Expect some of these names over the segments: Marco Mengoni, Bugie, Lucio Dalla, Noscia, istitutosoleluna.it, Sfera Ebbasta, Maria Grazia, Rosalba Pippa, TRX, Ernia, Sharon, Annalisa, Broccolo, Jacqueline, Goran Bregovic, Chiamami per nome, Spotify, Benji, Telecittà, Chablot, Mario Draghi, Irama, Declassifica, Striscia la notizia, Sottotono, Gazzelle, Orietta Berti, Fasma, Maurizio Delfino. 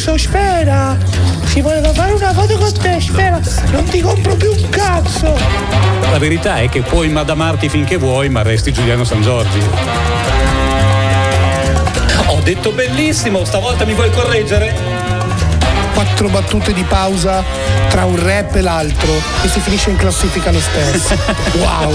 ciao Sfera, ci voleva fare una foto con te Sfera, non ti compro più un cazzo. La verità è che puoi madamarti finché vuoi, ma resti Giuliano Sangiorgi. Ho detto bellissimo, stavolta mi vuoi correggere? 4 battute di pausa tra un rap e l'altro e si finisce in classifica lo stesso. Wow.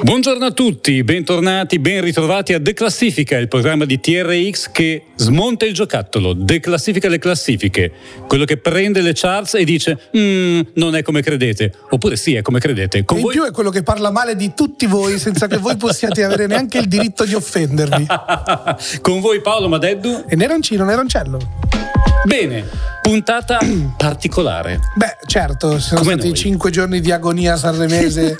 Buongiorno a tutti, bentornati, ben ritrovati a Declassifica, il programma di TRX che smonta il giocattolo, declassifica le classifiche, quello che prende le charts e dice non è come credete, oppure sì è come credete. Con e in voi... più è quello che parla male di tutti voi senza che voi possiate avere neanche il diritto di offendervi. Con voi Paolo Madeddu e Nerancino Neroncello. Bene, puntata particolare. Beh, certo, sono come stati 5 giorni di agonia sanremese.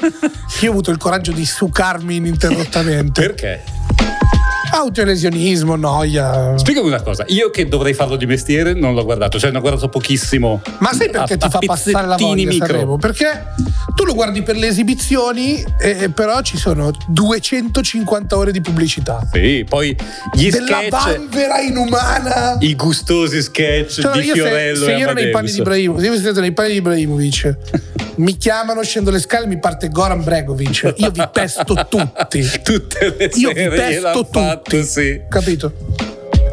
Io ho avuto il coraggio di succarmi ininterrottamente. Perché? Autolesionismo, noia. Spiegami una cosa, io che dovrei farlo di mestiere non l'ho guardato, cioè ne ho guardato pochissimo. Ma sai perché ti fa passare la voglia Sanremo? Perché tu lo guardi per le esibizioni e però ci sono 250 ore di pubblicità. Sì, poi gli della sketch della vanvera inumana, i gustosi sketch, cioè, di Fiorello. Se io ero nei panni di Ibrahimovic mi chiamano, scendo le scale, mi parte Goran Bregovic, io vi pesto tutti tutte le io sere vi pesto tutti. Sì. Capito?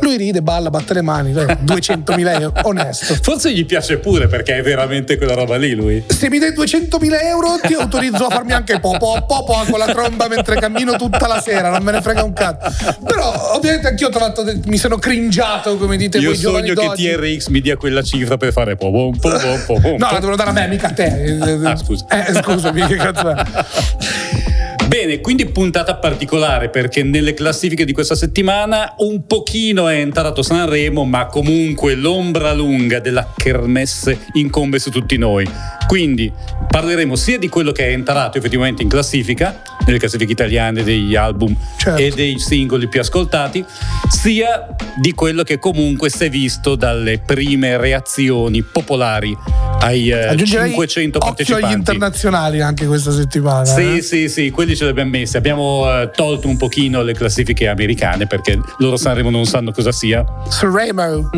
Lui ride, balla, batte le mani, 200.000 euro, onesto. Forse gli piace pure perché è veramente quella roba lì lui. Se mi dai 200.000 euro ti autorizzo a farmi anche popo, popo con la tromba mentre cammino tutta la sera, non me ne frega un cazzo. Però ovviamente anch'io ho trovato, mi sono cringiato come dite voi giovani d'oggi. Io sogno che TRX mi dia quella cifra per fare popo, popo, popo, popo. No, la devono dare a me, mica a te. Ah, scusa. Scusami, che cazzo è? Bene, quindi puntata particolare perché nelle classifiche di questa settimana un pochino è entrato Sanremo, ma comunque l'ombra lunga della kermesse incombe su tutti noi. Quindi parleremo sia di quello che è entrato effettivamente in classifica, nelle classifiche italiane degli album, certo, e dei singoli più ascoltati, sia di quello che comunque si è visto dalle prime reazioni popolari ai 500 partecipanti. Occhio agli internazionali anche questa settimana. Sì, sì, sì, quelli ce l'abbiamo messa, abbiamo tolto un pochino le classifiche americane perché loro Sanremo non sanno cosa sia. Sanremo.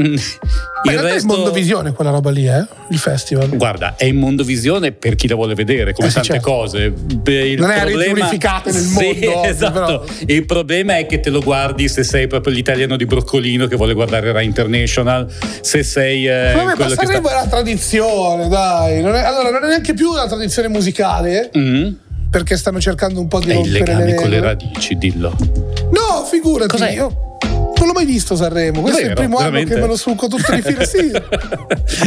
Il resto... è in Mondovisione quella roba lì, eh? Il festival. Guarda, è in Mondovisione per chi la vuole vedere, come tante certo cose. Beh, il non problema... è riunificata nel mondo. Sì, ovvio, esatto. Però... il problema è che te lo guardi se sei proprio l'italiano di broccolino che vuole guardare Rai International, se sei quello ma Sanremo che sta... è la tradizione, dai. Non è... allora non è neanche più una tradizione musicale. Mm. Perché stanno cercando un po' di rompere le regole. È il legame con le radici, dillo. No, figurati. Cos'è? Io non l'ho mai visto Sanremo. Questo vero, è il primo veramente anno che me lo succo tutto di fila. Sì,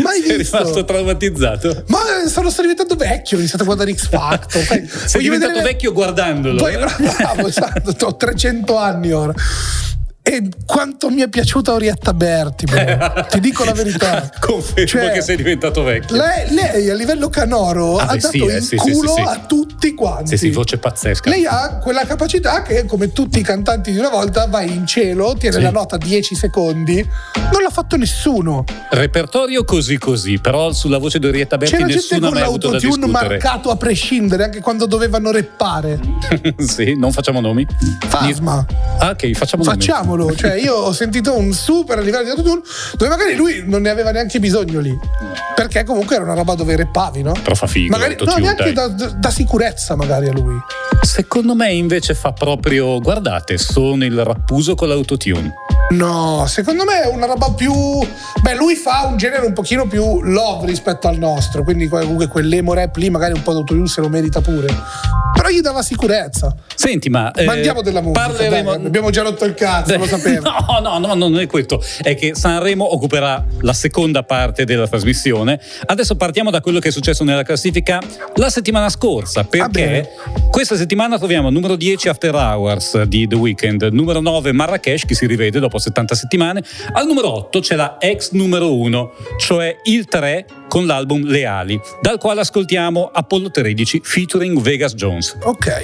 mai visto. È rimasto traumatizzato. Ma sto diventando vecchio. Ho iniziato a guardare X Factor. Sei diventato vecchio guardandolo. Poi, bravo, esatto, ho 300 anni ora. E quanto mi è piaciuta Orietta Berti, ti dico la verità. Confermo, cioè, che sei diventato vecchio. Lei a livello canoro ha dato il culo a tutti quanti. Sì, voce pazzesca. Lei ha quella capacità che, come tutti i cantanti di una volta, vai in cielo, tiene la nota 10 secondi. Non l'ha fatto nessuno. Repertorio così così, però sulla voce di Orietta Berti c'era nessuno ha mai avuto da discutere. C'era gente con l'autotune marcato a prescindere, anche quando dovevano reppare. Sì, non facciamo nomi. Fasma. Ah, ok, facciamolo. Cioè io ho sentito un super livello di autotune dove magari lui non ne aveva neanche bisogno lì, perché comunque era una roba dove reppavi, no? Però fa figo, magari, no, neanche da sicurezza magari a lui. Secondo me invece fa proprio, guardate, sono il rappuso con l'autotune. No, secondo me è una roba più, beh, lui fa un genere un pochino più love rispetto al nostro, quindi comunque quell'emo rap lì magari un po' d'autotune se lo merita pure, però gli dava sicurezza. Senti, ma mandiamo della musica, parleremo... dai, abbiamo già rotto il cazzo. No, non è questo, è che Sanremo occuperà la seconda parte della trasmissione. Adesso partiamo da quello che è successo nella classifica la settimana scorsa, perché questa settimana troviamo numero 10 After Hours di The Weeknd, numero 9 Marrakesh, che si rivede dopo 70 settimane, al numero 8 c'è la ex numero 1, cioè il 3 con l'album Leali, dal quale ascoltiamo Apollo 13 featuring Vegas Jones. Ok.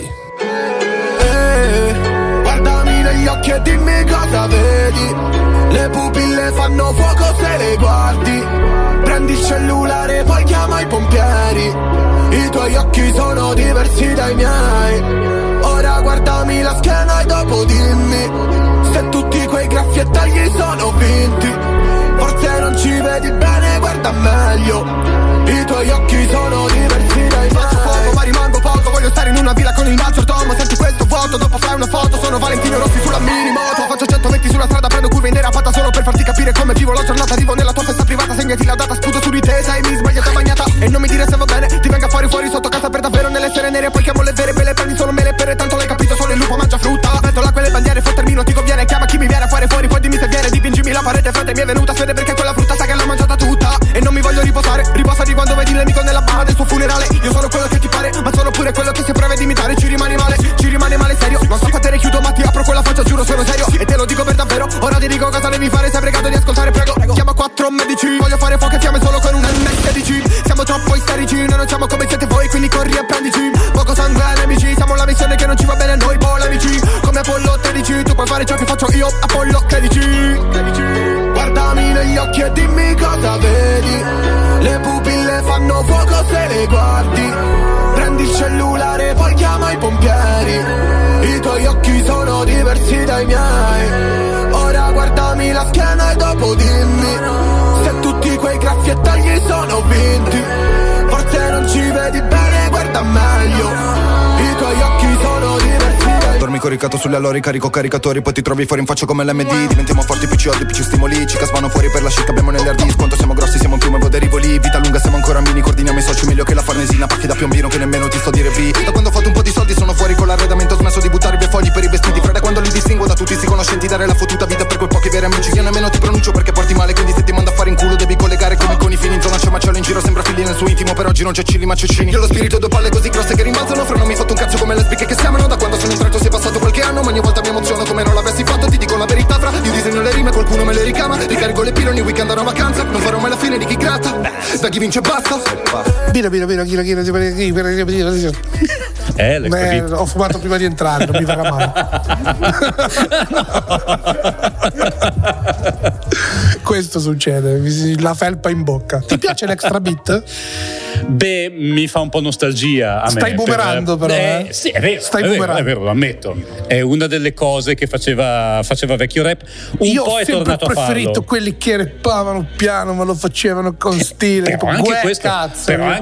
Gli occhi e dimmi cosa vedi. Le pupille fanno fuoco se le guardi. Prendi il cellulare e poi chiama i pompieri. I tuoi occhi sono diversi dai miei. Ora guardami la schiena e dopo dimmi se tutti quei graffi e tagli sono vinti. Forse non ci vedi bene, guarda meglio. I tuoi occhi sono diversi dai miei. Faccio fuoco ma rimango poco, voglio stare in una villa con il maggiordomo. Senti questo vuoto, dopo fai una foto. Sono Valentino Rossi sulla minimoto. Faccio 120 sulla strada, prendo curve in nera fatta solo per farti capire come vivo la giornata. Arrivo nella tua festa privata, segnati la data, sputo su di te. Sai mi sbagliata bagnata e non mi dire se va bene. Ti venga fuori sotto casa per davvero nelle sere nere. Poi chiamo le vere, me le prendi solo me le pere. Tanto l'hai capito, sono il lupo mangia frutta. Metto là quelle bandiere, fottermi non ti conviene. Chiama chi mi viene a fare fuori, poi dimmi se viene. Dipingimi la parete, frate mi è venuta sfede perché quella frutta sa che l'ho mangiata tutta. E non mi voglio riposare, riposati quando vedi l'amico nella barra del suo funerale. Io sono quello che ti pare, ma sono pure quello che si prova ad imitare. Ci rimane male serio. Non so quante ne chiudo ma ti apro quella faccia, giuro sono serio. E te lo dico per davvero, ora ti dico cosa devi fare. Sei pregato di ascoltare, prego. Chiama 4 medici, voglio fare fuoco e fiamme solo con un M16. Siamo troppo isterici, noi non siamo come siete voi, quindi corri e prendici. Poco sangue nemici, siamo la missione che non ci va bene a noi polemici. Come Apollo 13, tu puoi fare ciò che faccio io, Apollo 13. Guardami negli occhi e dimmi cosa vedi. Le pupille fanno fuoco se le guardi. Prendi il cellulare, poi chiama i pompieri. I tuoi occhi sono diversi dai miei. Ora guardami la schiena e dopo dimmi se tutti quei graffi e tagli sono vinti. Forse non ci vedi bene, guarda meglio. I tuoi occhi sono diversi. Dormi coricato sulle allori, carico caricatori. Poi ti trovi fuori in faccia come l'MD. Diventiamo forti, più ci odi, più ci stimoli. Ci caspano fuori per la scelta, abbiamo nelle hard disk. Quanto siamo grossi, siamo in prima, voderivoli. Vita lunga, siamo ancora mini, coordiniamo i soci meglio che la farnesina. Pacchi da piombino che nemmeno ti sto a dire B. Da quando ho fatto un po' di soldi sono fuori con l'arredamento. Ho smesso di buttare via fogli per i vestiti. Fra da quando li distingo da tutti si conoscenti. Dare la fottuta vita per quei pochi veri amici. Io nemmeno ti pronuncio perché porti male, quindi se ti mando a fare in culo devi collegare come con i fini. In zona c'è macello in giro, sembra figli nel suo intimo. Per oggi non c'è cilli ma cecini. Io ho lo spirito, due palle così grosse che rimbalzano. Fra non mi fatto un cazzo come lesbiche che siamano. Da quando sono entrato è passato qualche anno, ma ogni volta mi emoziono come non l'avessi fatto. Ti dico la verità, fra io disegno le rime, qualcuno me le ricama. Ricarico le pillole, ogni weekend andrò a vacanza. Non farò mai la fine di chi gratta. Da chi vince basta. Ho fumato prima di entrare, non mi va la mano. Questo succede, la felpa in bocca. Ti piace l'extra beat? Beh, mi fa un po' nostalgia a Stai boomerando però. Sì, è vero. Stai boomerando, è vero, lo ammetto. È una delle cose che faceva vecchio rap. Io po' è tornato a farlo. Io ho sempre preferito quelli che rappavano piano ma lo facevano con stile. Però,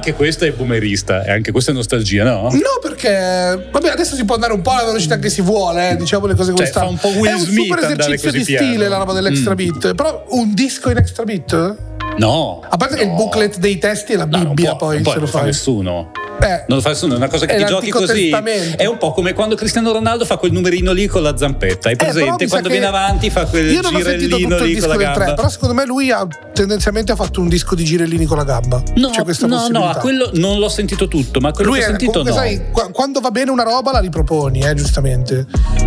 anche questa è boomerista. E anche questa è nostalgia, no? No, perché vabbè, adesso si può andare un po' alla velocità che si vuole, diciamo le cose come stanno. Fa un po' Will Smith. È un super esercizio di stile la roba dell'extra beat. Però un disco in extra beat? No. A parte che il booklet dei testi e la Bibbia, non lo fa nessuno. Non lo fa nessuno, è una cosa che ti giochi così. È un po' come quando Cristiano Ronaldo fa quel numerino lì con la zampetta. Hai presente? Quando viene avanti fa quel girellino lì con la gamba. Però secondo me lui ha tendenzialmente ha fatto un disco di girellini con la gamba. No, c'è questa possibilità. No, quello non l'ho sentito tutto, ma quello lui che ho sentito comunque, no. Sai, quando va bene una roba la riproponi, giustamente.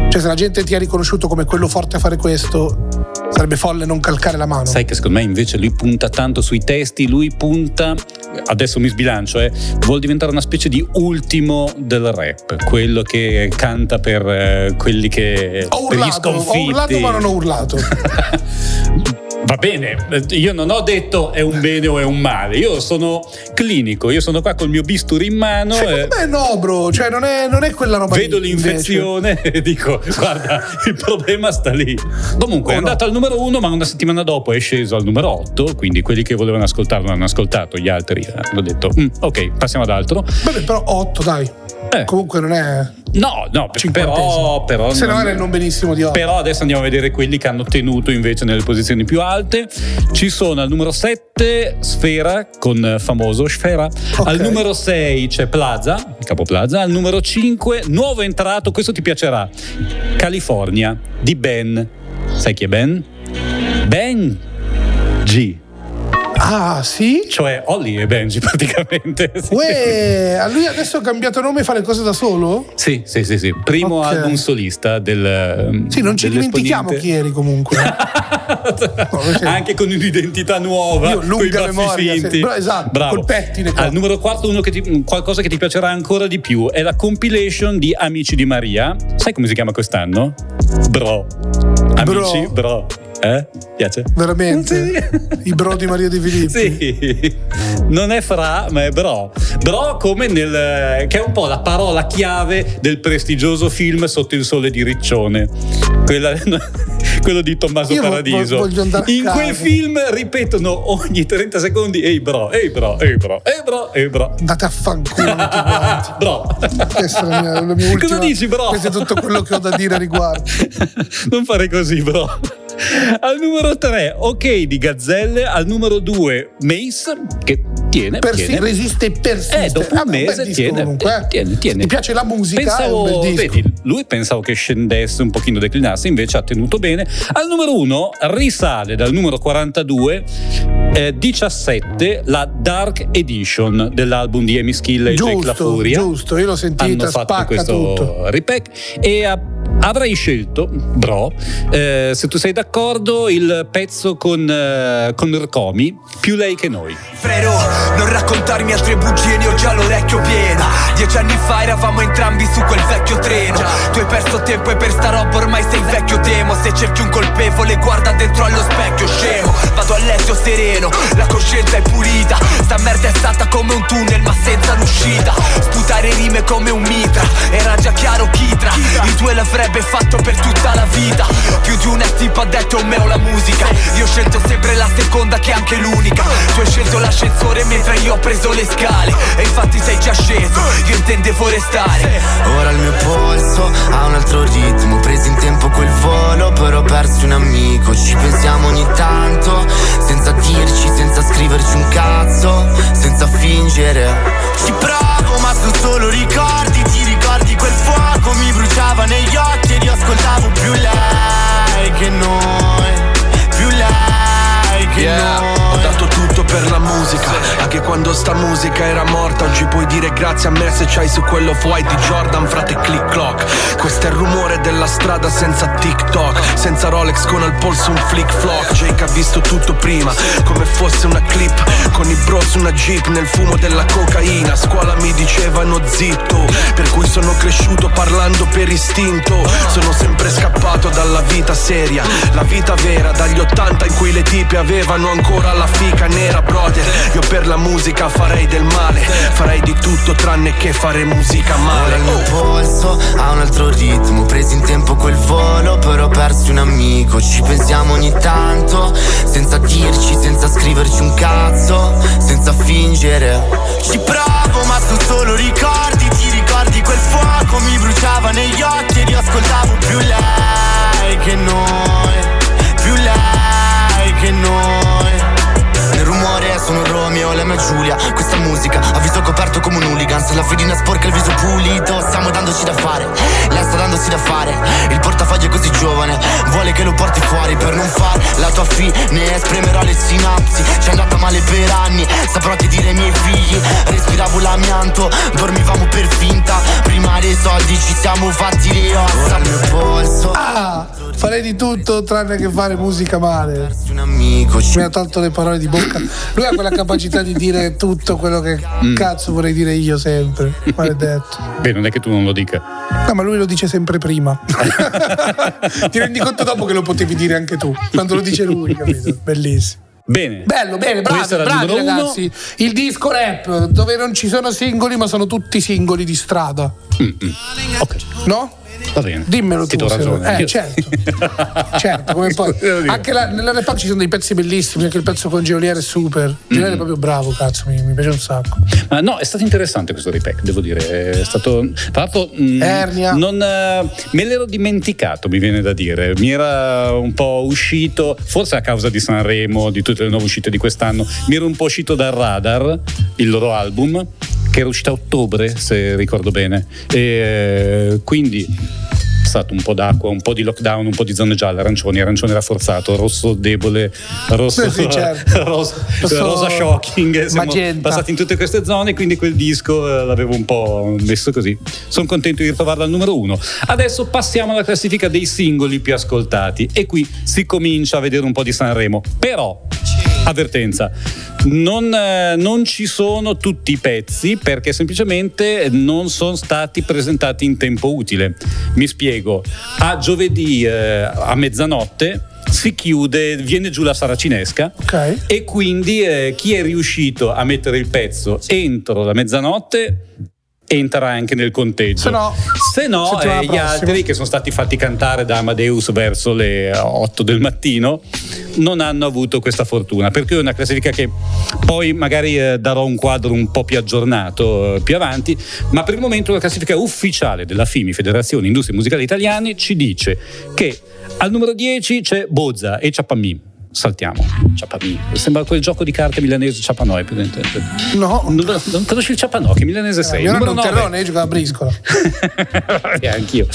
Cioè se la gente ti ha riconosciuto come quello forte a fare questo, sarebbe folle non calcare la mano. Sai che secondo me invece lui punta tanto sui testi, lui punta, adesso mi sbilancio, vuol diventare una specie di ultimo del rap, quello che canta per quelli che per gli sconfitti. Ho urlato ma non ho urlato. Va bene, io non ho detto è un bene o è un male, io sono clinico, io sono qua col mio bisturi in mano. Secondo me no, bro, cioè non è quella roba. Vedo l'infezione e dico guarda, il problema sta lì. Comunque è andato al numero 1, ma una settimana dopo è sceso al numero 8, quindi quelli che volevano ascoltarlo hanno ascoltato, gli altri hanno detto ok, passiamo ad altro. Vabbè, però 8 dai. Comunque non è. No, però se non era il non benissimo di oggi. Però adesso andiamo a vedere quelli che hanno tenuto invece nelle posizioni più alte. Ci sono al numero 7 Sfera con famoso Sfera, okay. Al numero 6 c'è Plaza, Capo Plaza. Al numero 5 nuovo entrato, questo ti piacerà, California di Ben. Sai chi è Ben? Ben G. Ah, sì? Cioè Olly e Benji praticamente. Sì. Uè, a lui adesso ha cambiato nome e fa le cose da solo? Sì. Primo album solista del. Sì, non ci dimentichiamo chi eri comunque. Anche con un'identità nuova. Io lunga memoria. Esatto, bravo. Col pettine. Al numero 4 uno che qualcosa che ti piacerà ancora di più è la compilation di Amici di Maria. Sai come si chiama quest'anno? Bro. Amici, bro. Piace? Veramente? Sì. I bro di Maria De Filippi. Sì. Non è fra, ma è bro. Bro come nel... che è un po' la parola chiave del prestigioso film Sotto il sole di Riccione. Quello di Tommaso Paradiso. In quel film ripetono ogni 30 secondi ehi bro, ehi bro, ehi bro, ehi bro, ehi bro. Andate a fanculo tutti quanti. Bro. Questa è la mia ultima... Cosa dici bro? Questo è tutto quello che ho da dire a riguardo. Non fare così bro. Al numero 3 Ok di Gazzelle. Al numero 2 Mace, che tiene, resiste persiste. Dopo un mese tiene. Ti piace la musica? Pensavo, è un bel disco. Vedi, lui pensavo che scendesse un pochino, declinasse, invece ha tenuto bene. Al numero 1 risale dal numero 42 17 la Dark Edition dell'album di Amy Schilla e Jake La Furia. Giusto, io l'ho sentita. Hanno fatto questo repack e avrei scelto bro, se tu sei d'accordo, il pezzo con Rcomi, Più lei che noi. Frero, non raccontarmi altre bugie, ne ho già l'orecchio piena. 10 anni fa eravamo entrambi su quel vecchio treno. Tu hai perso tempo e per sta roba ormai sei vecchio temo. Se cerchi un colpevole guarda dentro allo specchio, scemo. Vado a letto sereno, la coscienza è pulita. Sta merda è stata come un tunnel ma senza l'uscita. Sputare rime come un mitra, era già chiaro chi tra i due l'avrebbe fatto per tutta la vita. Più di una tipa ha detto me o la musica. Io ho scelto sempre la seconda che è anche l'unica. Tu hai scelto l'ascensore mentre io ho preso le scale. E infatti sei già sceso, io intendevo restare. Ora il mio polso ha un altro ritmo. Presi in tempo quel volo però ho perso un amico. Ci pensiamo ogni tanto, senza dirci, senza scriverci un cazzo, senza fingere. Ci provo ma sono solo ricordi. Ti ricordi quel fuoco? Mi bruciava negli occhi e io ascoltavo più lei che noi, più lei che noi. Ho dato tutto per la musica, anche quando sta musica era morta. Oggi puoi dire grazie a me se c'hai su quello fuori di Jordan, frate click clock. Questo è il rumore della strada senza TikTok, senza Rolex con al polso un flick flock. Jake ha visto tutto prima, come fosse una clip, con i bro su una jeep nel fumo della cocaina. A scuola mi dicevano zitto, per cui sono cresciuto parlando per istinto. Sono sempre scappato dalla vita seria, la vita vera, dagli 80 in cui le tipe avevano ancora la fica nera, brother. Io per la musica farei del male, farei di tutto tranne che fare musica male. Ora il mio polso ha un altro ritmo. Presi in tempo quel volo però ho perso un amico. Ci pensiamo ogni tanto, senza dirci, senza scriverci un cazzo, senza fingere. Ci provo ma sono solo ricordi. Ti ricordi quel fuoco? Mi bruciava negli occhi e io ascoltavo più lei che noi, più lei che noi. Nel rumore sono Romeo, la mia Giulia. Questa musica ha viso coperto come un hooligan. Se la fedina sporca il viso pulito, stiamo dandoci da fare, lei sta dandosi da fare. Il portafoglio è così giovane, vuole che lo porti fuori. Per non far la tua fine spremerò le sinapsi. C'è andata male per anni, saprò che dire ai miei figli. Respiravo l'amianto, dormivamo per finta. Prima dei soldi ci siamo fatti le ossa. Il mio polso. Farei di tutto tranne che fare musica male. Mi ha tolto le parole di bocca. Lui ha quella capacità di dire tutto quello che cazzo vorrei dire io sempre. Maledetto. Beh, non è che tu non lo dica. No, ma lui lo dice sempre prima. Ti rendi conto dopo che lo potevi dire anche tu, quando lo dice lui, capito? Bellissimo. Bene. Bello, bene, bravi ragazzi. Il disco rap, dove non ci sono singoli ma sono tutti singoli di strada. Okay. No? Va bene. Dimmelo ti tu, do ragione. Certo. Certo, come poi. Anche nella rap ci sono dei pezzi bellissimi, anche il pezzo con Geolier è super. Geolier è proprio bravo, cazzo, mi piace un sacco. Ma no, è stato interessante questo repack, devo dire. È stato fatto Ernia. Non me l'ero dimenticato, mi viene da dire. Mi era un po' uscito, forse a causa di Sanremo, di tutte le nuove uscite di quest'anno, mi ero un po' uscito dal radar il loro album, che era uscita a ottobre, se ricordo bene, e quindi è stato un po' d'acqua, un po' di lockdown, un po' di zone gialle, arancione era forzato, rosso debole, rosso, sì, certo. rosa shocking, siamo passati in tutte queste zone, quindi quel disco l'avevo un po' messo così. Sono contento di ritrovarlo al numero 1. Adesso passiamo alla classifica dei singoli più ascoltati e qui si comincia a vedere un po' di Sanremo, però avvertenza, non ci sono tutti i pezzi perché semplicemente non sono stati presentati in tempo utile. Mi spiego, a giovedì a mezzanotte si chiude, viene giù la saracinesca, okay. E quindi chi è riuscito a mettere il pezzo entro la mezzanotte entra anche nel conteggio, se no gli altri che sono stati fatti cantare da Amadeus verso le 8 del mattino non hanno avuto questa fortuna, perché è una classifica che poi magari darò un quadro un po' più aggiornato più avanti, ma per il momento la classifica ufficiale della FIMI, Federazione Industrie Musicali Italiane, ci dice che al numero 10 c'è Bozza e Ciappamì. Saltiamo Ciappamì, sembra quel gioco di carte milanese, Ciappanoi. No, non conosci il Ciappanoi, che milanese sei? Io non terrone, io gioco a briscola. E anch'io.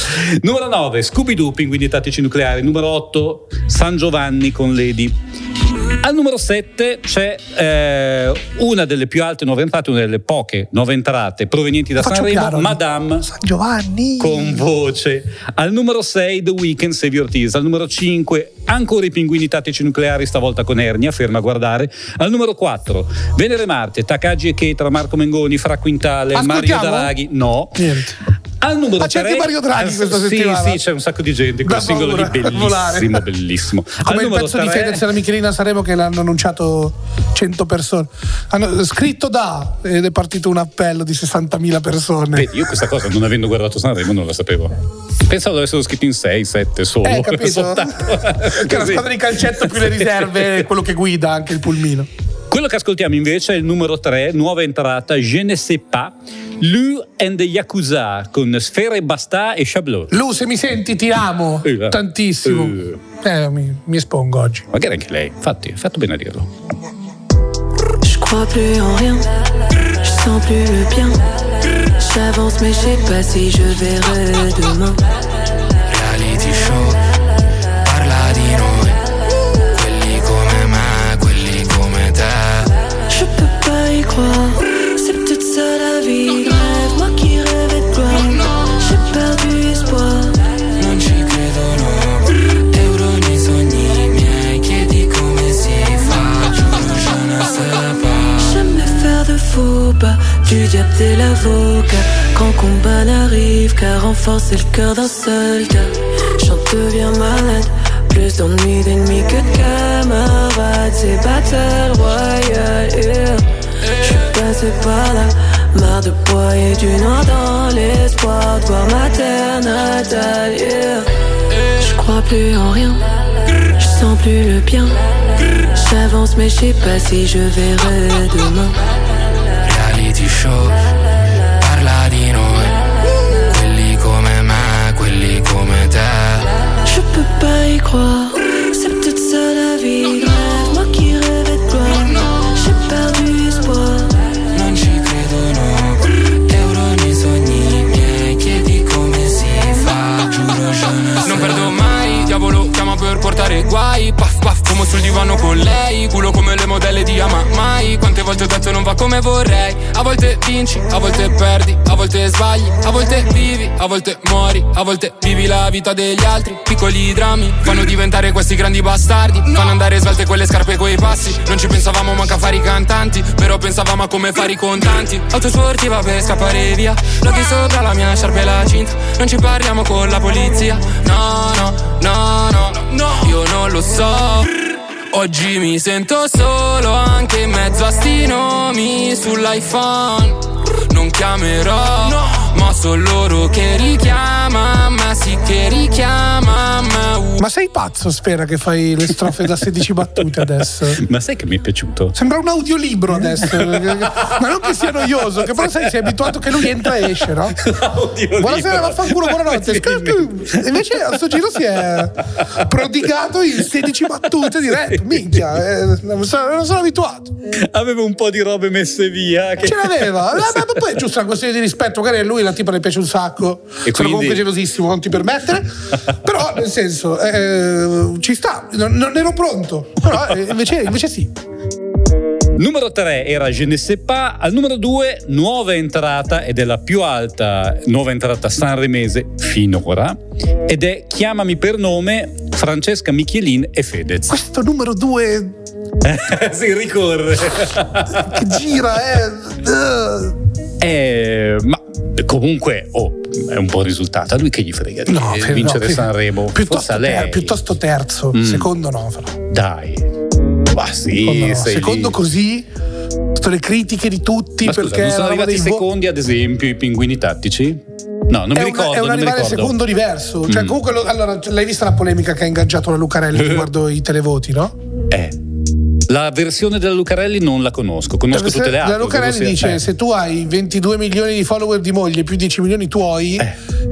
Numero 9 Scooby-Doo, quindi tattici nucleari. Numero 8 San Giovanni con Lady. Al numero 7 c'è una delle più alte 9 entrate, una delle poche 9 entrate provenienti da Sanremo, Madame San Giovanni con Voce. Al numero 6 The Weeknd, Save Your Tears. Al numero 5 ancora i pinguini tattici nucleari, stavolta con Ernia, Ferma a guardare. Al numero 4 Venere Marte, Takagi e Ketra, Marco Mengoni, Fra Quintale, Mario Draghi. No, niente. Al numero 3 c'è Mario Draghi questa settimana. Sì, c'è un sacco di gente, quel singolo lì bellissimo, bellissimo. Come al il pezzo 3... di Fedez e la Michelina Sanremo, che l'hanno annunciato 100 persone. Hanno scritto da ed è partito un appello di 60.000 persone. Beh, io questa cosa, non avendo guardato Sanremo, non la sapevo. Pensavo dovessero scritto in 6, 7 solo. Soltanto. Che la squadra di calcetto più le riserve, quello che guida anche il pulmino. Quello che ascoltiamo invece è il numero 3, nuova entrata, Je ne sais pas, Lou and the Yakuza con Sfera Ebbasta e Chablot. Lou, se mi senti ti amo tantissimo. Mi espongo oggi. Magari anche lei, infatti, hai fatto bene a dirlo. Je crois plus en rien, je sens plus le bien, j'avance mais je sais pas si je verrai demain. La lady show parla di noi, quelli come me, quelli come te. Je peux pas y croire, c'est peut-être ça la vie. Moi qui rêvais de gloire, j'ai perdu espoir. Non ci credono, euroni sogni miei, chiedi come si fa, giuro je ne sais pas. J'aime me faire de faux pas, du diable t'es l'avocat. Quand combat n'arrive qu'à renforcer le cœur d'un soldat. J'en deviens malade, plus d'ennuis d'ennemis que de camarades. C'est battle royale, yeah. J'suis passé par là, marre de bois et du noir dans l'espoir de voir ma terre natale, yeah. Je crois plus en rien, je sens plus le bien, j'avance mais je sais pas si je verrai demain. Reality show parla di noi, quelli come me, quelli come te. Je peux pas y croire, c'est peut-être ça la vie. Moi qui rêvais de gloire, j'ai perdu espoir. Non perdo mai, diavolo chiama per portare guai. Paf paf, fumo sul divano con lei. Culo come le modelle di Ama mai. Quante volte ho detto non va come vorrei. A volte vinci, a volte perdi, a volte sbagli, a volte vivi, a volte mori, a volte vivi la vita degli altri. Piccoli drammi fanno diventare questi grandi bastardi. Fanno andare svelte quelle scarpe e quei passi. Non ci pensavamo manca a fare i cantanti, però pensavamo a come fare i contanti. Auto sportiva per scappare via, loghi sopra la mia sciarpa e la cinta. Non ci parliamo con la polizia. No, no, no, no, no, io non lo so. Oggi mi sento solo anche in mezzo a sti nomi sull'iPhone. Non chiamerò, no, ma sono loro che richiama, ma sì che richiama. Ma sei pazzo, Sfera, che fai le strofe da 16 battute adesso? Ma sai che mi è piaciuto? Sembra un audiolibro adesso. Ma non che sia noioso, che però sai, sei abituato che lui entra e esce, no? Buonasera, vaffanculo, buonanotte. Invece a sto giro si è prodigato in 16 battute di rap. Minchia, non sono abituato. Aveva un po' di robe messe via che... Ce l'aveva, ma poi è giusto una questione di rispetto. Magari a lui la tipa le piace un sacco e quindi... Sono comunque gelosissimo, non ti permettere. Però nel senso, ci sta, non ero pronto, però invece sì. Numero 3 era Je ne sais pas. Al numero 2 nuova entrata, ed è la più alta nuova entrata sanremese finora, ed è Chiamami per nome, Francesca Michelin e Fedez. Questo numero 2 si ricorre, che gira, ma comunque è un buon risultato, a lui che gli frega di vincere Sanremo, piuttosto lei. Piuttosto terzo, secondo no però. Dai, ma sì, secondo, no. Secondo così le critiche di tutti, ma scusa, perché non sono arrivati secondi ad esempio i pinguini tattici? No, non mi ricordo. È un animale secondo diverso. Cioè, comunque, allora, l'hai vista la polemica che ha ingaggiato la Lucarelli riguardo i televoti, no? La versione della Lucarelli non la conosco tutte le altre. La Lucarelli dice: se tu hai 22 milioni di follower di moglie più 10 milioni tuoi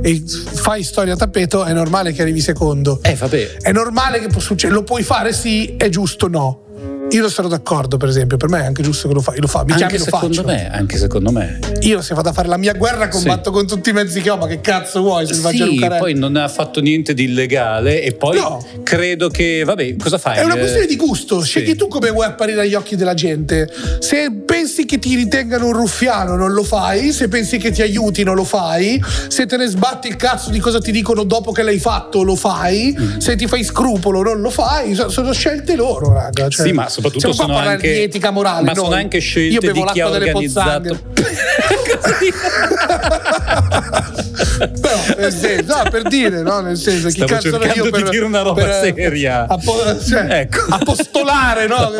e fai storia a tappeto, è normale che arrivi secondo. Vabbè. È normale che può succedere, lo puoi fare, sì, è giusto, no. Io non sono d'accordo, per esempio, per me è anche giusto che lo fa. Mi chiami, lo faccio. Anche secondo me. Io, se vado a fare la mia guerra, combatto con tutti i mezzi che ho, ma che cazzo vuoi? Selvaggia Lucarelli. Poi non ha fatto niente di illegale e poi credo che, vabbè, cosa fai? È una questione di gusto, scegli tu come vuoi apparire agli occhi della gente. Se pensi che ti ritengano un ruffiano, non lo fai. Se pensi che ti aiutino, lo fai. Se te ne sbatti il cazzo di cosa ti dicono dopo che l'hai fatto, lo fai. Se ti fai scrupolo, non lo fai. Sono scelte loro, raga. Cioè, sì, ma soprattutto sono anche di etica morale, ma sono anche scelte di chi ha organizzato. Però, nel senso, per dire, no, nel senso, chi stavo cazzo cercando io di dire una roba seria, apostolare, no?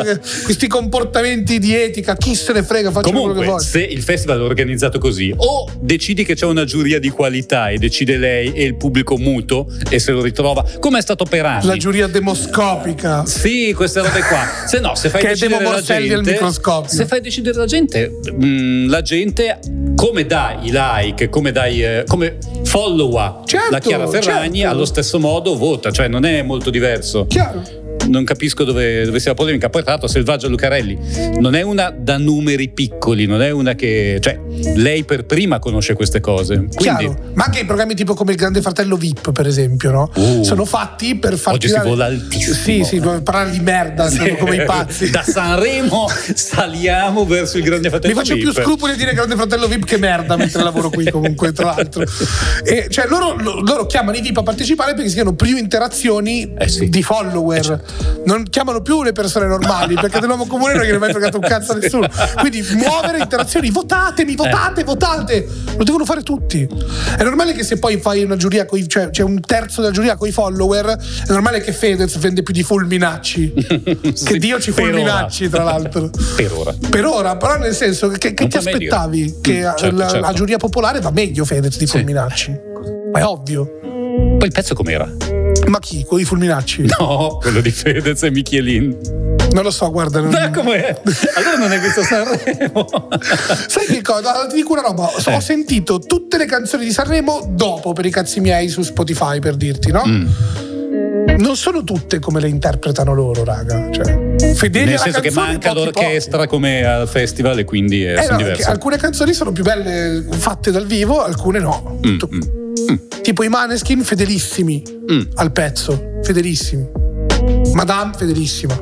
Questi comportamenti di etica, chi se ne frega, faccio comunque quello che vuoi. Se il festival è organizzato così, o decidi che c'è una giuria di qualità e decide lei e il pubblico muto e se lo ritrova, come è stato per anni, la giuria demoscopica, sì, queste robe qua. Se no, se fai decidere la gente, se fai decidere la gente, la gente come dai i like, come dai come followa, certo, la Chiara Ferragni, allo stesso modo vota, cioè non è molto diverso. Chiaro. Non capisco dove sia la polemica. Poi tra l'altro Selvaggia Lucarelli non è una da numeri piccoli, non è una che, cioè, lei per prima conosce queste cose, quindi... Chiaro. Ma anche i programmi tipo come il Grande Fratello VIP, per esempio, no? Sono fatti per far oggi tirare... si vola altissimo, sì, parlare di merda, sì, come i pazzi. Da Sanremo saliamo verso il Grande Fratello VIP. Mi faccio più scrupoli a dire Grande Fratello VIP che merda mentre lavoro qui, comunque, tra l'altro. E cioè loro chiamano i VIP a partecipare perché si hanno più interazioni di follower, certo. Non chiamano più le persone normali perché dell'uomo comune non gliene è mai fregato un cazzo a nessuno, quindi muovere interazioni, votate, lo devono fare tutti. È normale che se poi fai una giuria cioè c'è un terzo della giuria con i follower, è normale che Fedez vende più di Fulminacci che Dio ci Fulminacci ora. Tra l'altro per ora però nel senso che ti aspettavi meglio. Che certo. La giuria popolare va meglio Fedez di Fulminacci, ma è ovvio. Poi il pezzo com'era? Ma chi? Quello di Fulminacci? No, quello di Fedez e Michelin. Non lo so, guarda. Beh, com'è? Allora non hai visto Sanremo. Sai che cosa? Ti dico una roba. Ho sentito tutte le canzoni di Sanremo dopo, per i cazzi miei, su Spotify, per dirti, no? Non sono tutte come le interpretano loro, raga. Cioè, fedeli alla canzone, nel senso che manca l'orchestra come al festival e quindi sono diverse. Alcune canzoni sono più belle fatte dal vivo, alcune no. Tipo i Maneskin, fedelissimi al pezzo, fedelissimi. Madame, fedelissima.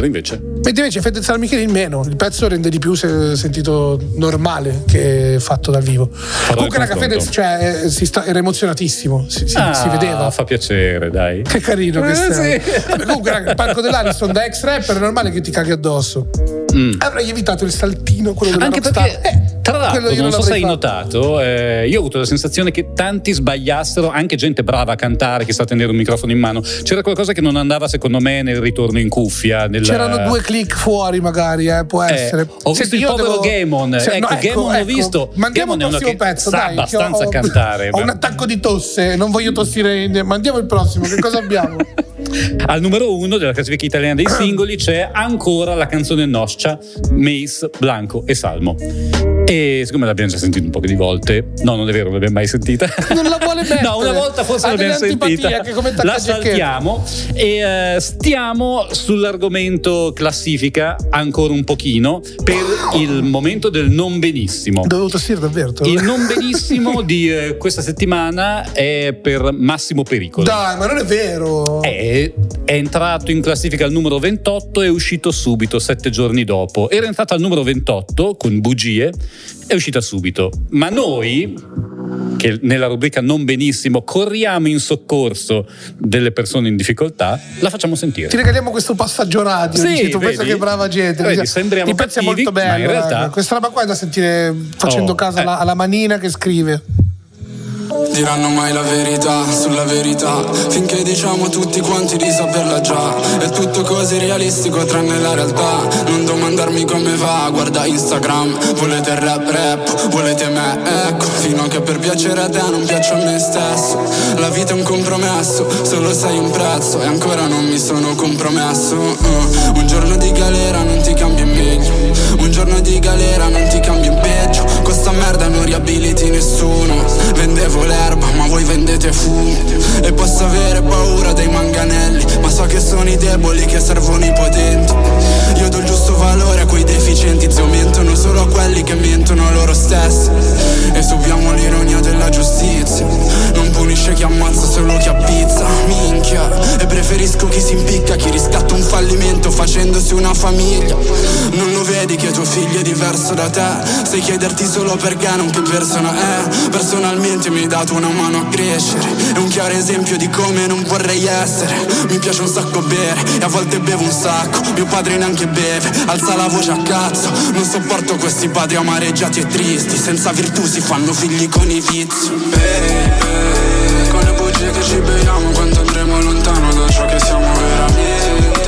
Mentre invece Fedez e Michelin meno. Il pezzo rende di più, se sentito normale, che fatto dal vivo. Comunque raga, Fedez, cioè, era emozionatissimo, si vedeva. Fa piacere, dai. Che carino che sei. Vabbè, comunque raga, il palco dell'Ariston da ex rapper è normale che ti caghi addosso. Avrei evitato il saltino, quello della anche rockstar. Perché tra l'altro non so se hai notato, io ho avuto la sensazione che tanti sbagliassero, anche gente brava a cantare che sa tenere un microfono in mano, c'era qualcosa che non andava secondo me nel ritorno in cuffia, c'erano due click fuori magari, può essere. Ho visto il povero Ghemon, Ghemon l'ho visto. Mandiamo il prossimo pezzo, dai, abbastanza cantare. Ho un attacco di tosse, non voglio tossire, mandiamo il prossimo, che cosa abbiamo? Al numero 1 della classifica italiana dei singoli c'è ancora la canzone Noscia, Mace, Blanco e Salmo. E siccome l'abbiamo già sentita un po' di volte, no, non è vero, non l'abbiamo mai sentita. Non la vuole mettere. No, una volta forse l'abbiamo sentita. La saltiamo e stiamo sull'argomento classifica ancora un pochino per il momento del non benissimo. Dovevo tossire davvero. Il non benissimo di questa settimana è per Massimo Pericolo. Dai, ma non è vero. che è entrato in classifica al numero 28 e è uscito subito 7 giorni dopo. Era entrata al numero 28 con Bugie, è uscita subito. Ma noi, che nella rubrica non benissimo corriamo in soccorso delle persone in difficoltà, la facciamo sentire. Ti regaliamo questo passaggio radio. Sì, dici, tu pensa che brava gente. Vedi, sembriamo cattivi, è molto bello, ma in realtà questa roba qua è da sentire facendo caso alla manina che scrive. Diranno mai la verità sulla verità, finché diciamo tutti quanti di saperla già. È tutto così realistico tranne la realtà. Non domandarmi come va, guarda Instagram. Volete il rap, volete me, ecco. Fino a che per piacere a te non piaccio a me stesso. La vita è un compromesso, solo sai un prezzo. E ancora non mi sono compromesso. Un giorno di galera non ti cambia in meglio, un giorno di galera non ti cambia in peggio. Con sta merda non riabiliti nessuno. Vendevo l'erba, ma voi vendete fumo. E posso avere paura dei manganelli, ma so che sono i deboli che servono i potenti. Io do il giusto valore a quei deficienti, zio, mentono solo a quelli che mentono a loro stessi. E subiamo l'ironia della giustizia. Non punisce chi ammazza, solo chi appizza. Minchia, e preferisco chi si impicca, chi riscatta un fallimento facendosi una famiglia. Non lo vedi che tuo figlio è diverso da te? Se chiederti solo perché non che persona è, personalmente mi dà una mano a crescere, è un chiaro esempio di come non vorrei essere. Mi piace un sacco bere e a volte bevo un sacco. Mio padre neanche beve, alza la voce a cazzo. Non sopporto questi padri amareggiati e tristi, senza virtù si fanno figli con i vizi. Baby, con le bugie che ci beviamo quando andremo lontano da ciò che siamo veramente.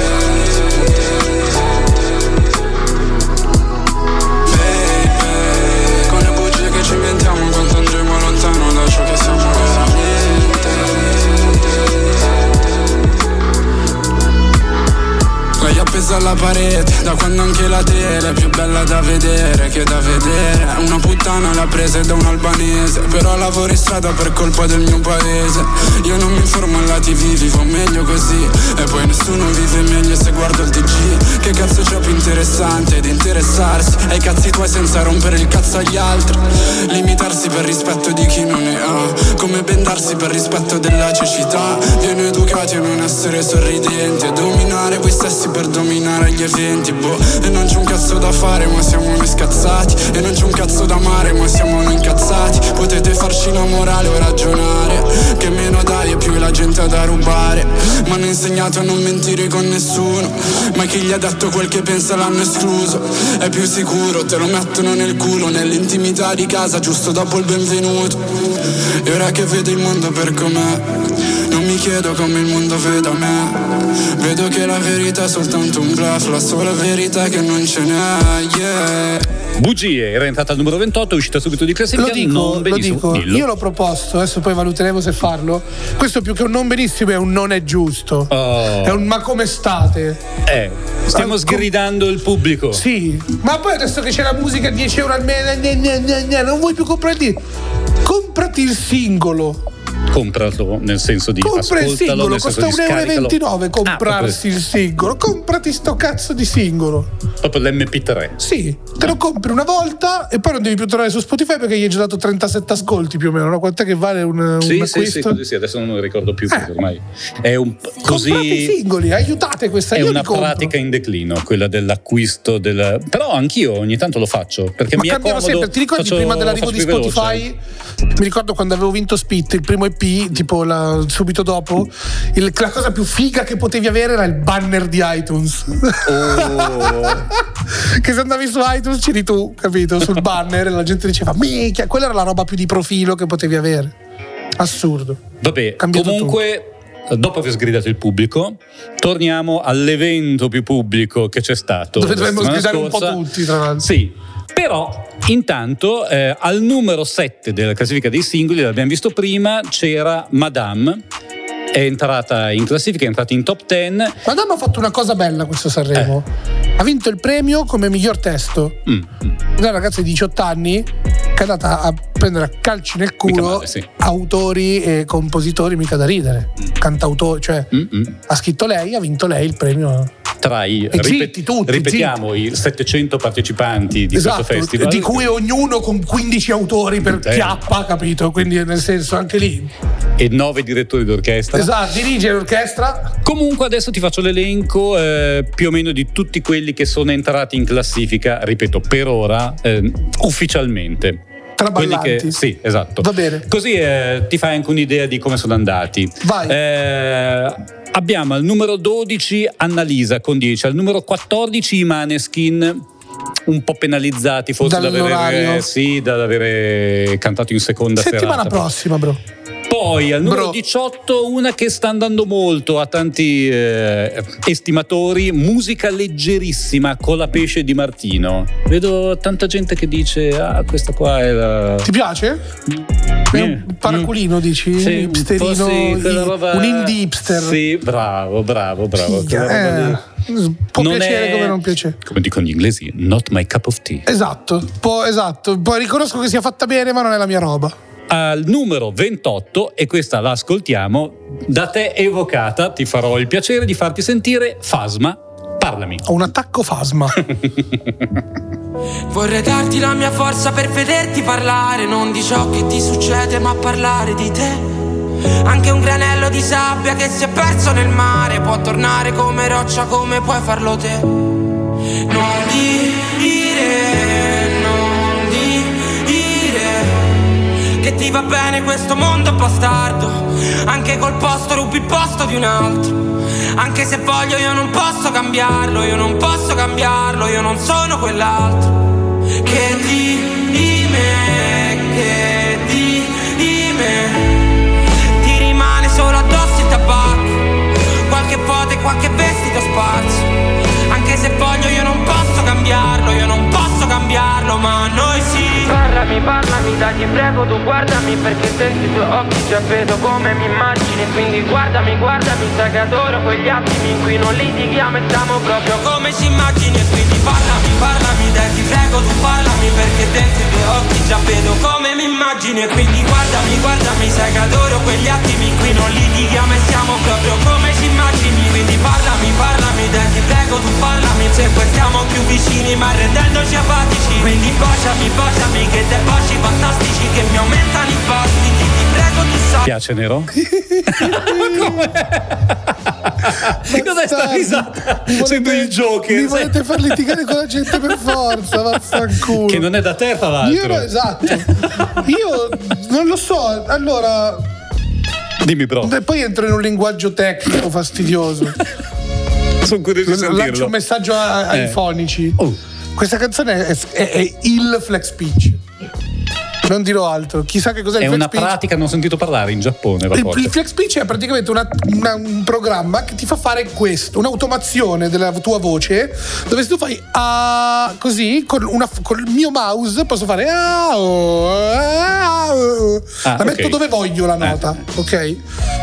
Baby, con le bugie che ci inventiamo quando andremo lontano da ciò che siamo veramente. Lei appesa alla parete, da quando anche la tele è più bella da vedere che da vedere. Una puttana l'ha presa da un albanese, però lavoro in strada per colpa del mio paese. Io non mi informo alla TV, vivo meglio così. E poi nessuno vive meglio se guardo il TG. Che cazzo c'è più interessante di interessarsi ai cazzi tuoi senza rompere il cazzo agli altri. Limitarsi per rispetto di chi non ne ha, come bendarsi per rispetto della cecità. Viene educati a non essere sorridenti, a dominare voi stessi per dominare gli eventi, boh. E non c'è un cazzo da fare ma siamo noi scazzati, e non c'è un cazzo da amare ma siamo noi incazzati. Potete farci una morale o ragionare, che meno dai e più la gente ha da rubare. Mi hanno insegnato a non mentire con nessuno, ma chi gli ha detto quel che pensa l'hanno escluso. È più sicuro, te lo mettono nel culo, nell'intimità di casa giusto dopo il benvenuto. E ora che vedo il mondo per com'è, non mi chiedo come il mondo veda me. Vedo che la verità è soltanto un bluff, la sola verità è che non ce n'è, yeah. Bugie era entrata al numero 28, è uscita subito di classifica. Lo dico. Io l'ho proposto, adesso poi valuteremo se farlo. Questo più che un non benissimo è un non è giusto. È un ma come state? Stiamo sgridando il pubblico. Sì, ma poi adesso che c'è la musica €10 al mese, non vuoi più comprarti. Comprati il singolo. Compralo nel senso di ascoltalo, il singolo, costa €1,29 comprarsi il singolo. Comprati sto cazzo di singolo, proprio l'MP3. Sì, te lo compri una volta e poi non devi più tornare su Spotify perché gli hai già dato 37 ascolti più o meno, no? Quant'è che vale un acquisto? Sì, così sì, adesso non ricordo più ormai. È un così. Comprate i singoli, aiutate questa. È io una pratica in declino quella dell'acquisto del. Però anch'io ogni tanto lo faccio perché ma mi accomodo sempre. Ti ricordi prima dell'arrivo di Spotify? Mi ricordo quando avevo vinto Spit, il primo EP, tipo subito dopo, la cosa più figa che potevi avere era il banner di iTunes. Che se andavi su iTunes c'eri tu, capito? Sul banner e la gente diceva minchia, quella era la roba più di profilo che potevi avere. Assurdo. Vabbè, cambiato comunque tutto. Dopo aver sgridato il pubblico, torniamo all'evento più pubblico che c'è stato. Dove dovremmo sgridare un po' tutti, tra l'altro. Sì. Però intanto al numero 7 della classifica dei singoli, l'abbiamo visto prima, c'era Madame, è entrata in classifica, è entrata in top 10. Madame ha fatto una cosa bella questo Sanremo, ha vinto il premio come miglior testo. Una ragazza di 18 anni che è andata a prendere a calci nel culo autori e compositori mica da ridere, cantautori, cioè ha scritto lei, ha vinto lei il premio. tra i ripetiamo i 700 partecipanti di questo festival, di cui ognuno con 15 autori per chiappa, capito? Quindi nel senso anche lì, e 9 direttori d'orchestra. Esatto, dirige l'orchestra. Comunque adesso ti faccio l'elenco più o meno di tutti quelli che sono entrati in classifica, ripeto, per ora ufficialmente. Quelli che, sì, esatto. Va bene. Così ti fai anche un'idea di come sono andati. Vai. Abbiamo al numero 12 Annalisa con 10, al numero 14 i Maneskin, un po' penalizzati forse dall'avere cantato in seconda settimana serata. Settimana prossima, bro. Poi al numero 18 una che sta andando molto a tanti estimatori, musica leggerissima con la Pesce di Martino. Vedo tanta gente che dice questa qua è la... Ti piace? Un paraculino dici? Sì, un indie hipster. Sì, bravo. Figa, può non piacere come non piacere, come dicono gli inglesi, not my cup of tea. Esatto, poi riconosco che sia fatta bene ma non è la mia roba. Al numero 28, e questa la ascoltiamo, da te evocata, ti farò il piacere di farti sentire, Fasma, Parlami. Ho un attacco Fasma. Vorrei darti la mia forza per vederti parlare, non di ciò che ti succede ma parlare di te. Anche un granello di sabbia che si è perso nel mare può tornare come roccia, come puoi farlo te. Non dire che ti va bene questo mondo bastardo. Anche col posto rubi il posto di un altro. Anche se voglio io non posso cambiarlo, io non sono quell'altro. Che di me, che di me solo addosso il tabacco, qualche foto e qualche vestito sparso. Anche se voglio io non posso cambiarlo, ma noi sì. Parlami, dai ti prego tu guardami, perché senti i tuoi occhi già vedo come mi immagini. Quindi guardami, sai che adoro quegli attimi in cui non litighiamo e stiamo proprio come si immagini. Quindi parlami, dai ti prego tu parlami, perché dentro i tuoi occhi già vedo come mi immagini. Quindi guardami, sai che adoro quegli attimi in cui non litighiamo e siamo proprio come si immagini. Quindi parlami, dai ti prego tu parlami, se poi stiamo più vicini ma rendendoci apatici. Quindi baciami, che dei baci fantastici che mi aumentano i fastidio. Ti prego tu sai. Piace Nero? Cos'è sta risata? Sembra il Joker. Mi volete far litigare con la gente per forza, vaffanculo. Che non è da te, tra l'altro. Io non lo so, allora. Dimmi bro. E poi entro in un linguaggio tecnico fastidioso. Sono curioso di sentirlo. Lancio un messaggio ai fonici. Questa canzone è il flex pitch. Non dirò altro. Chissà che cos'è il flex pitch. È una pratica, non ho sentito parlare in Giappone. Il flex pitch è praticamente un programma che ti fa fare questo, un'automazione della tua voce, dove se tu fai così con il mio mouse posso fare la metto dove voglio la nota, ok?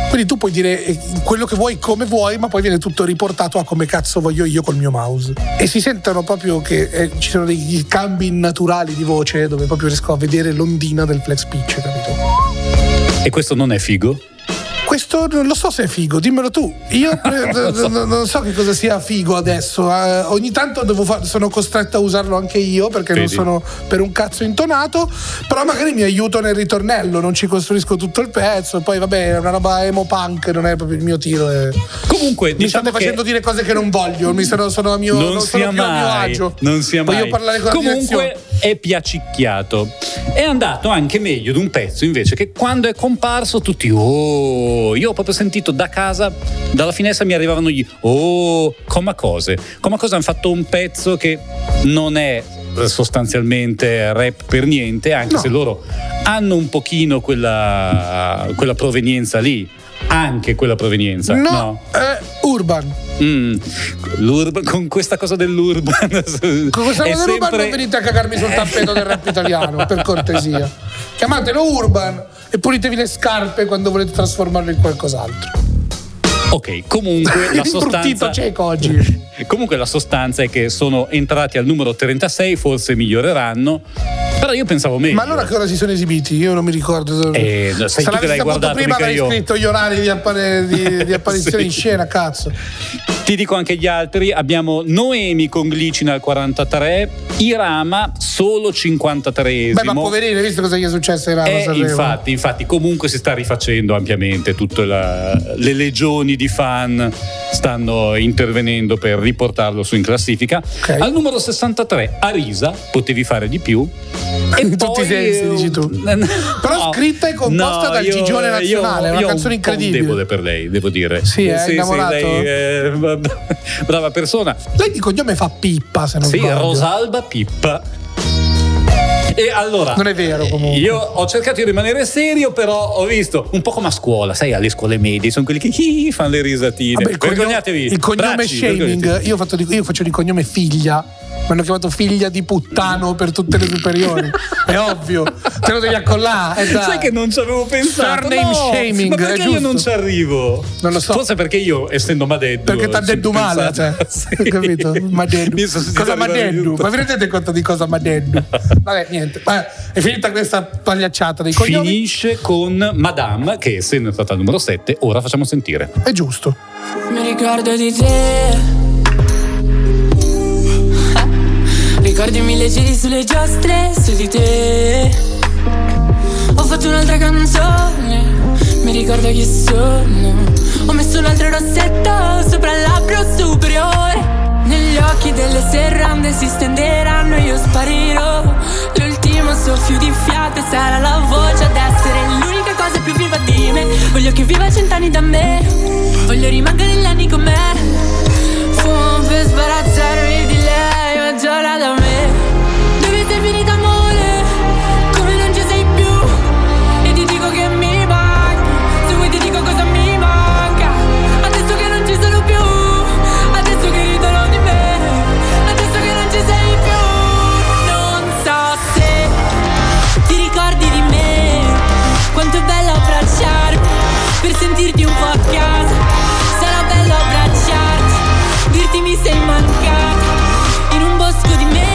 Quindi tu puoi dire quello che vuoi, come vuoi, ma poi viene tutto riportato a come cazzo voglio io col mio mouse. E si sentono proprio che ci sono dei cambi naturali di voce, dove proprio riesco a vedere l'ondina del flex pitch, capito? E questo non è figo? Questo non lo so se è figo, dimmelo tu. Io non so che cosa sia figo adesso. Ogni tanto sono costretto a usarlo anche io, perché non sono per un cazzo intonato. Però magari mi aiuto nel ritornello, non ci costruisco tutto il pezzo. Poi vabbè, è una roba emo punk, non è proprio il mio tiro. Comunque, mi state facendo dire cose che non voglio. Non sono più a mio agio. Non sia mai. Voglio parlare con la direzione. È piacicchiato. È andato anche meglio di un pezzo invece che quando è comparso tutti io ho proprio sentito da casa, dalla finestra mi arrivavano gli come cose. Hanno fatto un pezzo che non è sostanzialmente rap per niente, anche se loro hanno un pochino quella provenienza lì. Anche quella provenienza urban. L'urban, con questa cosa dell'urban. Con questa cosa dell'urban non venite a cagarmi sul tappeto del rap italiano, per cortesia. Chiamatelo urban e pulitevi le scarpe quando volete trasformarlo in qualcos'altro. Ok, comunque la sostanza oggi. Comunque la sostanza è che sono entrati al numero 36, forse miglioreranno. Però io pensavo meglio. Ma allora che ora si sono esibiti? Io non mi ricordo. Sai tu che l'hai guardato, prima avrei scritto gli orari di apparizione in scena, cazzo. Ti dico anche gli altri. Abbiamo Noemi con Glicina al 43, Irama solo 53esimo. Beh, ma poverino, hai visto cosa gli è successo a Irama? Infatti, comunque si sta rifacendo ampiamente. Tutte le legioni di fan stanno intervenendo per riportarlo su in classifica. Okay. Al numero 63, Arisa, potevi fare di più. E in tutti i sensi, dici tu. Però no, scritta e composta dal Gigione Nazionale, è una canzone incredibile. Io sono debole per lei, devo dire. Sì, è innamorato. Lei, brava persona. Lei di cognome fa Pippa, se non sbaglio. Sì, Rosalba Pippa. E allora, non è vero comunque. Io ho cercato di rimanere serio, però ho visto un po' come a scuola, sai, alle scuole medie sono quelli che fanno le risatine. Vabbè, vergognatevi. Il cognome Bracci, shaming. Io faccio di cognome Figlia. Mi hanno chiamato Figlia di Puttano per tutte le superiori. È ovvio, te lo devi accollare. Sai che non ci avevo pensato. Surname shaming. Ma perché io non ci arrivo? Non lo so. Forse perché io, essendo Madeddu, perché t'ha detto male, cioè. Sì. Capito? Madeddu. Cosa Madeddu? Ma vi rendete conto di cosa Madeddu? Vabbè, niente. È finita questa pagliacciata dei cognomi. Finisce con Madame, che essendo stata al numero 7, ora facciamo sentire. È giusto. Mi ricordo di te. Ricordi mille giri sulle giostre, su di te. Ho fatto un'altra canzone, mi ricordo chi sono. Ho messo un altro rossetto sopra il labbro superiore. Negli occhi delle serrande si stenderanno e io sparirò. L'ultimo soffio di fiato sarà la voce ad essere l'unica cosa più viva di me. Voglio che viva 100 anni da me, voglio rimanere negli anni con me. Fumo per sbarazzarmi di lei, ma giora da me. Dove sei finito amore? Come non ci sei più? E ti dico che mi manca, se vuoi ti dico cosa mi manca. Adesso che non ci sono più, adesso che ridono di me, adesso che non ci sei più. Non so se ti ricordi di me, quanto è bello abbracciarmi, per sentirti un po' a casa. Sarà bello abbracciarmi, dirti mi sei mancata. In un bosco di me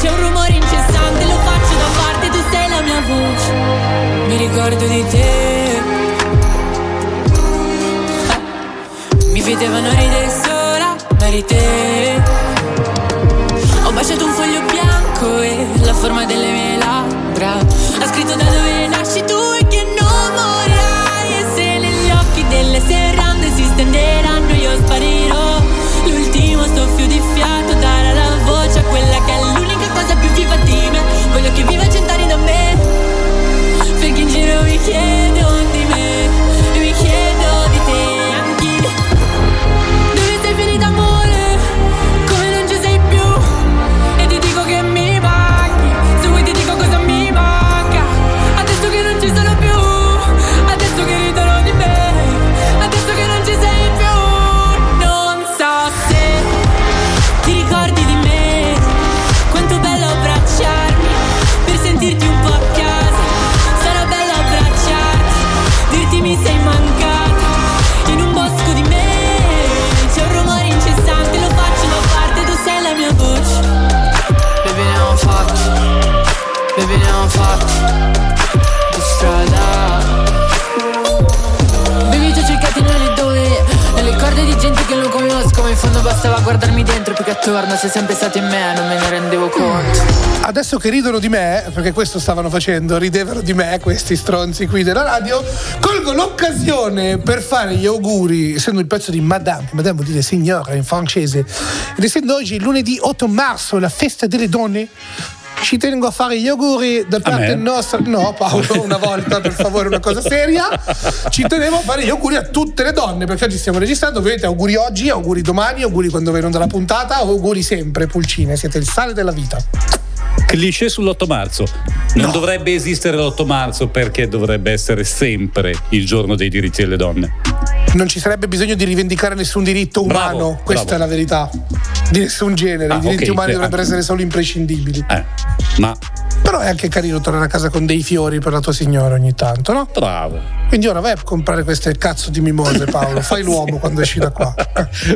c'è un rumore incessante, lo faccio da parte, tu sei la mia voce. Mi ricordo di te. Mi vedevano ridere sola, ma eri te. Ho baciato un foglio bianco e la forma delle mie labbra ha scritto da dove nasci tu e che non morrai. E se negli occhi delle serrande si stenderanno io sparirò. L'ultimo soffio di fiato darà la voce a quella che è l'unica cosa più viva di me. Voglio che viva 100 anni da me, perché in giro mi chiedono di me e mi chiedo di te anche. Dove sei finita amore? Come non ci sei più? E ti dico che mi manchi, se vuoi ti dico cosa mi manca. Adesso che non ci sono più, adesso che ridono di me, adesso che non ci sei più. Dirti un po' a casa, sarà bello abbracciarti, dirti mi sei mancata. In un bosco di me c'è un rumore incessante, lo faccio da parte, tu sei la mia voce. Baby ne ho fatto, baby ne ho fatto di strada. Baby ti ho cercato in ogni dove, nelle corde di gente che non conosco, ma in fondo bastava guardarmi dentro più che attorno. Sei sempre stato in me, non me ne rendevo conto. Adesso che ridono di me, perché questo stavano facendo, ridevano di me questi stronzi qui della radio, colgo l'occasione per fare gli auguri, essendo il pezzo di Madame, Madame vuol dire signora in francese, ed essendo oggi lunedì 8 marzo, la festa delle donne, ci tengo a fare gli auguri da parte nostra. No, Paolo, una volta per favore, una cosa seria. Ci tenevo a fare gli auguri a tutte le donne, perché oggi stiamo registrando, vedete, auguri oggi, auguri domani, auguri quando venendo la puntata, auguri sempre, pulcine, siete il sale della vita. Cliché sull'8 marzo. Non dovrebbe esistere l'8 marzo perché dovrebbe essere sempre il giorno dei diritti delle donne. Non ci sarebbe bisogno di rivendicare nessun diritto umano, questa è la verità. Di nessun genere, i diritti umani dovrebbero essere solo imprescindibili. Ma però è anche carino tornare a casa con dei fiori per la tua signora ogni tanto, no? Bravo. Quindi ora vai a comprare queste cazzo di mimose, Paolo. Fai l'uomo quando esci da qua.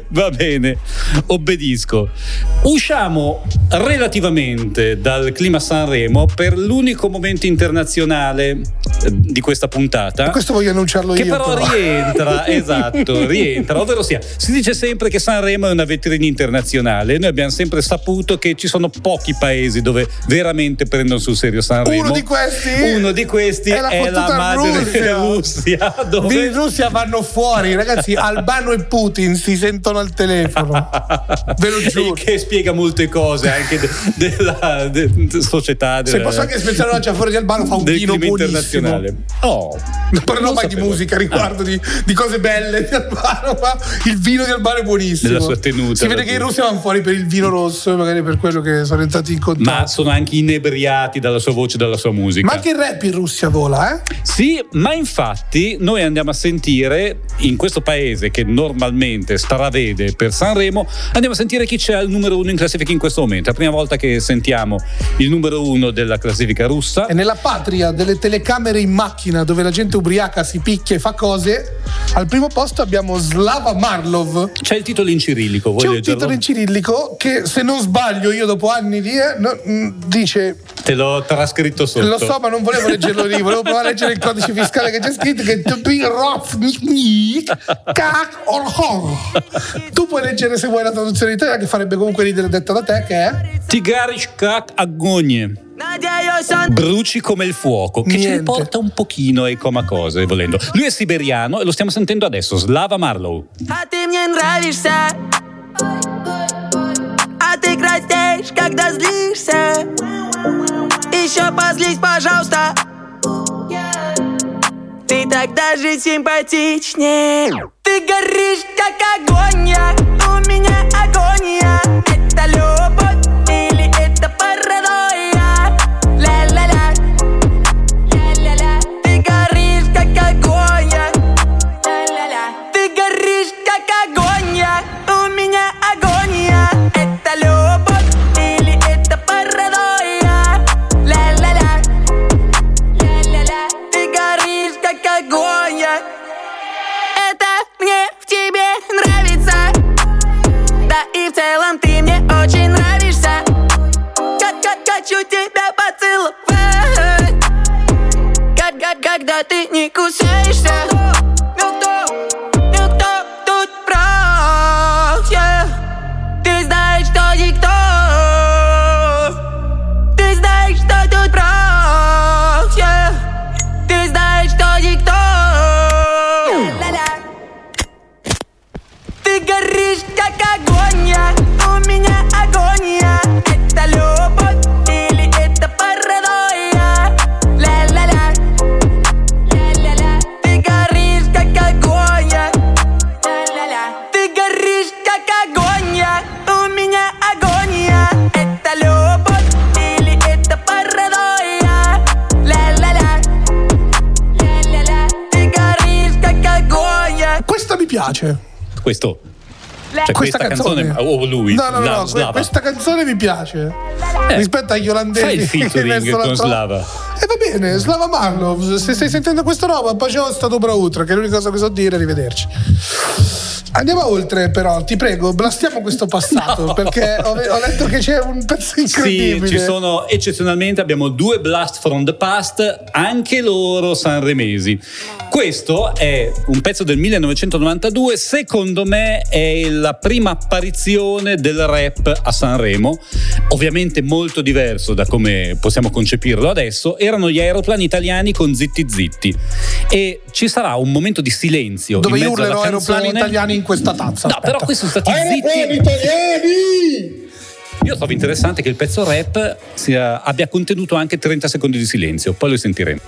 Va bene, obbedisco. Usciamo relativamente dal clima Sanremo per l'unico momento internazionale di questa puntata. Questo voglio annunciarlo io. Che però rientra, esatto, rientra. Ovvero sia, si dice sempre che Sanremo è una vetrina internazionale. Noi abbiamo sempre saputo che ci sono pochi paesi dove veramente prendono sul serio Sanremo. Uno di questi è la madre Russia. Dove in Russia vanno fuori, ragazzi, Albano e Putin si sentono al telefono. Ve lo giuro. Che spiega molte cose anche della società. Se posso anche spezzare una fuori di Albano, fa un vino buonissimo. Oh, parlo mai di musica, riguardo di cose belle di Albano, ma il vino di Albano è buonissimo. Della sua tenuta. Si vede che i russi vanno fuori per il vino rosso, magari per quello che sono entrati in contatto. Ma sono anche inebriati dalla sua voce, dalla sua musica. Ma anche il rap in Russia vola, eh? Sì, ma infatti noi andiamo a sentire in questo paese che normalmente stravede per Sanremo, andiamo a sentire chi c'è al numero uno in classifica in questo momento. È la prima volta che sentiamo il numero uno della classifica russa. E nella patria delle telecamere in macchina, dove la gente ubriaca si picchia e fa cose, al primo posto abbiamo Slava Marlov. C'è il titolo in cirillico, vuoi leggerlo? C'è un titolo in cirillico che, se non sbaglio, io dopo anni di dice... Te l'ho trascritto sotto. Lo so, ma non volevo leggerlo lì, volevo provare a leggere il codice fiscale che c'è scritto, che tu puoi leggere se vuoi la traduzione in italiano, che farebbe comunque ridere detta da te, che è Tigarish Kak Agonie, bruci come il fuoco, che ce ne porta un pochino ai comacose volendo. Lui è siberiano e lo stiamo sentendo adesso, Slava Marlow. A te mi нравишься, a te краснеешь, когда злишься, еще позлись, пожалуйста, ты так даже симпатичнее. Ты горишь как огонь, у меня агония. Это любовь или это паранойя? Ля-ля-ля, ля-ля-ля. Ты горишь как огонь, ля-ля-ля. Ты горишь как огонь, у меня агония. Это любовь или это паранойя? Ля-ля-ля, ля-ля-ля. Ты горишь как огонь. Мне в тебе нравится, да и в целом ты мне очень нравишься. Хочу тебя поцеловать, когда ты не кусаешься. Никто тут прав, yeah. Ты знаешь, что никто, ты знаешь, что тут прав, yeah. Ты знаешь, что никто. Ты горишь как огонь, у меня агония. Это любовь или это паранойя? Ля-ля-ля, ля-ля-ля. Ты горишь как огонь, ля-ля-ля. Ты горишь как огонь, у меня агония. Это любовь или это паранойя? Ля-ля-ля, ля-ля-ля. Ты горишь как огонь. Questo mi piace. Questo, cioè questa canzone o lui? No, Slava. Questa canzone mi piace rispetto agli olandesi. Fai il featuring con Slava. E va bene, Slava Marlov, se stai sentendo questa roba, poi c'è stato Brautra, che è l'unica cosa che so dire. Arrivederci. Andiamo oltre, però, ti prego, blastiamo questo passato, perché ho letto che c'è un pezzo incredibile. Sì, ci sono, eccezionalmente abbiamo due blast from the past, anche loro sanremesi. Questo è un pezzo del 1992, secondo me è la prima apparizione del rap a Sanremo, ovviamente molto diverso da come possiamo concepirlo adesso. Erano gli aeroplani italiani con Zitti Zitti, e ci sarà un momento di silenzio dove io urlerò aeroplani italiani in questa tazza. No, però questi sono stati zitti italiani. Io trovo interessante che il pezzo rap abbia contenuto anche 30 secondi di silenzio, poi lo sentiremo.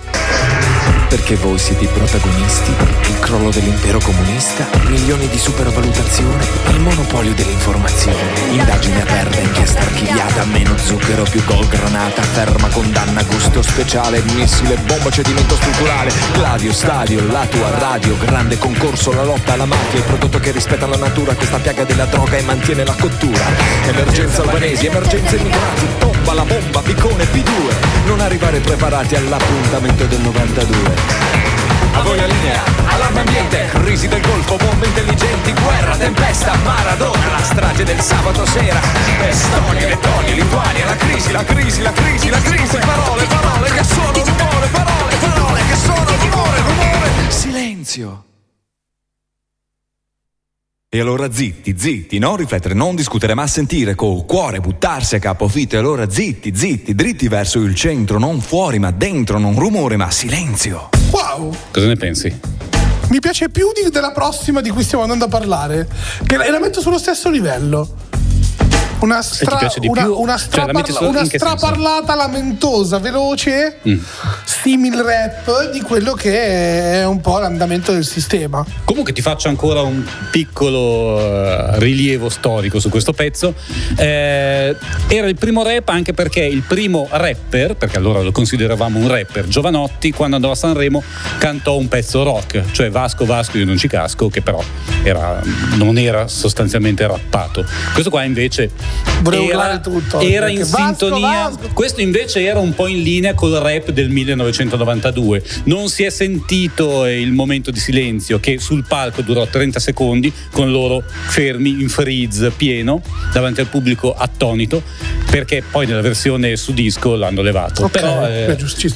Perché voi siete i protagonisti, il crollo dell'impero comunista, milioni di supervalutazione, il monopolio dell'informazione, indagine aperta, inchiesta archiviata, meno zucchero, più gol granata, ferma condanna, gusto speciale, missile, bomba, cedimento strutturale, gladio, stadio, la tua radio, grande concorso, la lotta alla mafia, il prodotto che rispetta la natura, questa piaga della droga e mantiene la cottura, emergenza albanesi, emergenza immigrati, tomba la bomba, piccone P2, non arrivare preparati all'appuntamento del 92. a voi la linea, allarme ambiente, crisi del golfo, bombe intelligenti, guerra, tempesta, Maradona, la strage del sabato sera, Estonia, Lettonia, Lituania, la crisi, parole che sono rumore, parole che sono rumore, silenzio. E allora zitti, non riflettere, non discutere, ma sentire col cuore, buttarsi a capofitto. E allora zitti, dritti verso il centro, non fuori ma dentro, non rumore ma silenzio. Wow! Cosa ne pensi? Mi piace più della prossima di cui stiamo andando a parlare, che la metto sullo stesso livello. Una straparlata lamentosa, veloce, simil rap di quello che è un po' l'andamento del sistema. Comunque ti faccio ancora un piccolo rilievo storico su questo pezzo. Era il primo rap, anche perché il primo rapper, perché allora lo consideravamo un rapper, Giovanotti, quando andò a Sanremo cantò un pezzo rock, cioè Vasco io non ci casco, che però non era sostanzialmente rappato. Questo qua invece era in sintonia. Vasco. Questo invece era un po' in linea col rap del 1992. Non si è sentito il momento di silenzio che sul palco durò 30 secondi con loro fermi in freeze pieno davanti al pubblico attonito, perché poi nella versione su disco l'hanno levato. Okay. Però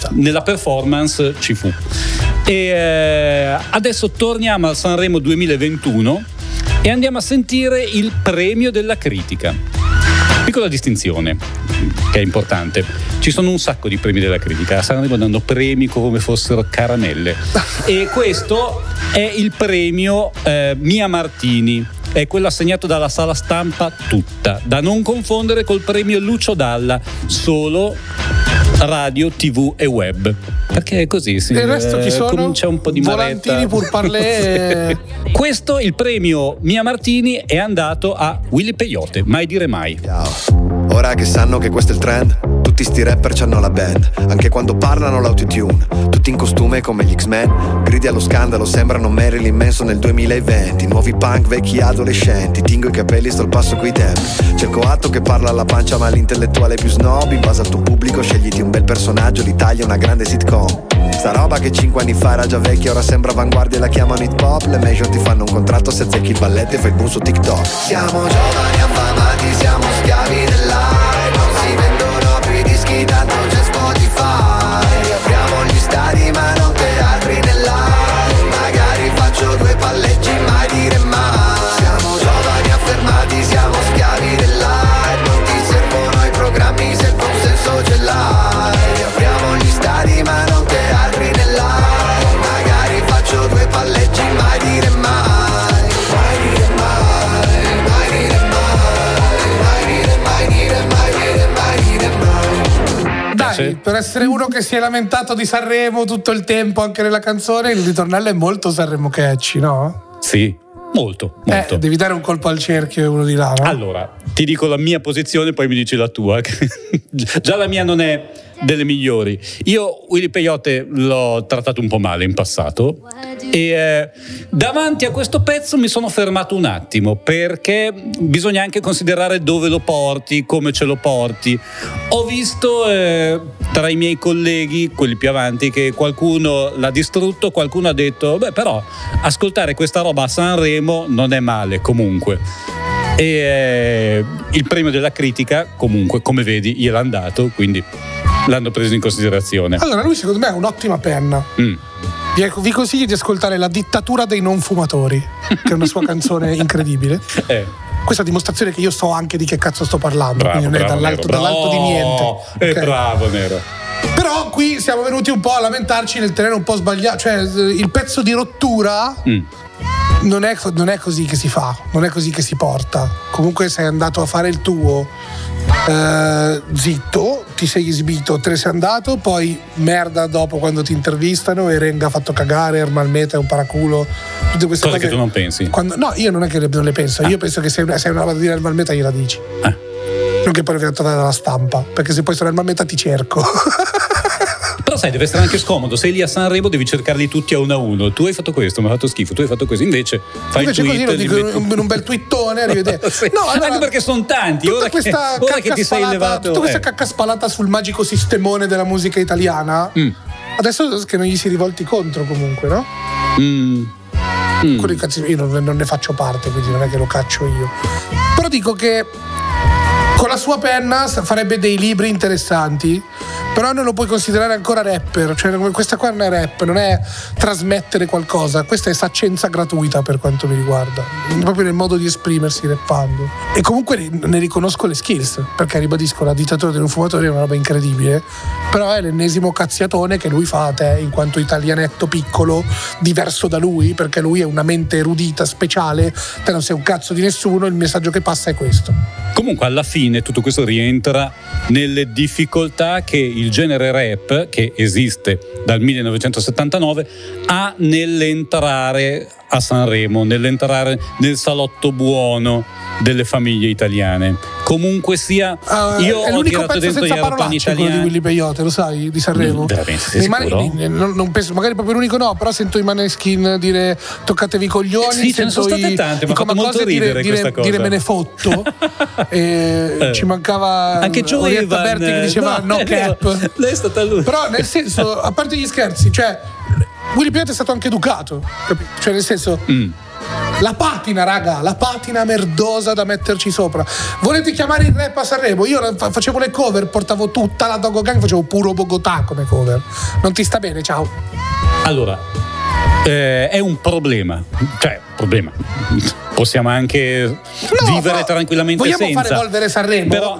nella performance ci fu. E adesso torniamo al Sanremo 2021 e andiamo a sentire il premio della critica. Piccola distinzione che è importante: ci sono un sacco di premi della critica, Sanremo danno premi come fossero caramelle e questo è il premio Mia Martini, è quello assegnato dalla sala stampa tutta, da non confondere col premio Lucio Dalla, solo radio, tv e web, perché è così, sì, il resto chi sono? Comincia un po' di volantini pur parlé. Questo, il premio Mia Martini, è andato a Willy Peyote, Mai dire mai. Ciao. Ora che sanno che questo è il trend, tutti sti rapper c'hanno la band, anche quando parlano l'autotune, tutti in costume come gli X-Men, gridi allo scandalo, sembrano Marilyn Manson nel 2020, nuovi punk, vecchi adolescenti, tingo i capelli, sto al passo coi tempi, c'è il coatto che parla alla pancia ma l'intellettuale più snob, in base al tuo pubblico scegliti un bel personaggio, l'Italia una grande sitcom. Sta roba che 5 anni fa era già vecchia, ora sembra avanguardia e la chiamano hip hop, le major ti fanno un contratto se zecchi il balletto e fai il boom su TikTok. Siamo giovani affamati, siamo schiavi dell'hype, non si vendono più i dischi, tanto c'è Spotify, apriamo gli stadi ma non teatri nell'hype, magari faccio 2 palleggi, mai dire mai. Siamo giovani affermati, siamo schiavi dell'hype, non ti servono i programmi se il consenso ce l'hai, apriamo gli stadi ma non per essere uno che si è lamentato di Sanremo tutto il tempo anche nella canzone, il ritornello è molto Sanremo catchy, no? Sì, molto. Devi dare un colpo al cerchio e uno di là, no? Allora, ti dico la mia posizione, poi mi dici la tua. Già la mia non è delle migliori. Io Willy Peyote l'ho trattato un po' male in passato e davanti a questo pezzo mi sono fermato un attimo, perché bisogna anche considerare dove lo porti, come ce lo porti. Ho visto tra i miei colleghi, quelli più avanti, che qualcuno l'ha distrutto, qualcuno ha detto però ascoltare questa roba a Sanremo non è male comunque. E il premio della critica comunque, come vedi, gliel'hanno dato, quindi l'hanno preso in considerazione. Allora, lui secondo me è un'ottima penna. Vi consiglio di ascoltare La dittatura dei non fumatori, che è una sua canzone incredibile. Questa è dimostrazione che io so anche di che cazzo sto parlando, quindi non è dall'alto di niente. Okay. Bravo Nero. Però qui siamo venuti un po' a lamentarci nel terreno un po' sbagliato, cioè il pezzo di rottura non è così che si fa, non è così che si porta. Comunque sei andato a fare il tuo zitto, ti sei esibito, te ne sei andato, poi merda dopo quando ti intervistano, e Renga ha fatto cagare, Ermalmeta è un paraculo, tutte queste cose che tu non pensi. No, io non è che non le penso, io penso che se è una roba da dire Ermalmeta gliela dici, non che poi viene trovata dalla stampa, perché se poi sono Ermalmeta ti cerco. Però sai, deve essere anche scomodo, sei lì a Sanremo devi cercarli tutti a uno a uno, tu hai fatto questo, mi ha fatto schifo, tu hai fatto così, invece fai il tweet, così un bel twittone, arrivederci. No, allora, anche perché sono tanti, ora che ti sei levato tutta questa cacca spalata sul magico sistemone della musica italiana Adesso che non gli si rivolti contro comunque, no? Quelli cazzo, io non ne faccio parte, quindi non è che lo caccio io. Però dico che con la sua penna farebbe dei libri interessanti, però non lo puoi considerare ancora rapper, cioè questa qua non è rap, non è trasmettere qualcosa, questa è saccenza gratuita per quanto mi riguarda, proprio nel modo di esprimersi rappando. E comunque ne riconosco le skills, perché ribadisco, La dittatura degli fumatori è una roba incredibile, però è l'ennesimo cazziatone che lui fa a te in quanto italianetto piccolo, diverso da lui, perché lui è una mente erudita, speciale, te non sei un cazzo di nessuno, il messaggio che passa è questo. Comunque alla fine tutto questo rientra nelle difficoltà che il genere rap, che esiste dal 1979, ha nell'entrare a Sanremo, nell'entrare nel salotto buono delle famiglie italiane. Comunque sia, io ho tirato dentro gli aeroplani italiani di Willy Peyote, lo sai, di Sanremo. Non penso, magari proprio l'unico no, però sento i Maneskin dire toccatevi coglioni, sì, sento, ce ne sono state tante, ma ha fatto molto ridere questa cosa, dire me ne fotto. Ci mancava anche Orietta Berti che diceva no cap, lei è stata lui. Però nel senso, a parte gli scherzi, cioè Willy Peyote è stato anche educato, capito? Cioè nel senso la patina, raga, la patina merdosa da metterci sopra. Volete chiamare il rap a Sanremo? Io facevo le cover, portavo tutta la Dogo Gang, facevo puro Bogotà come cover. Non ti sta bene, ciao. Allora, è un problema, cioè problema, possiamo anche vivere tranquillamente vogliamo senza. Vogliamo far evolvere Sanremo, però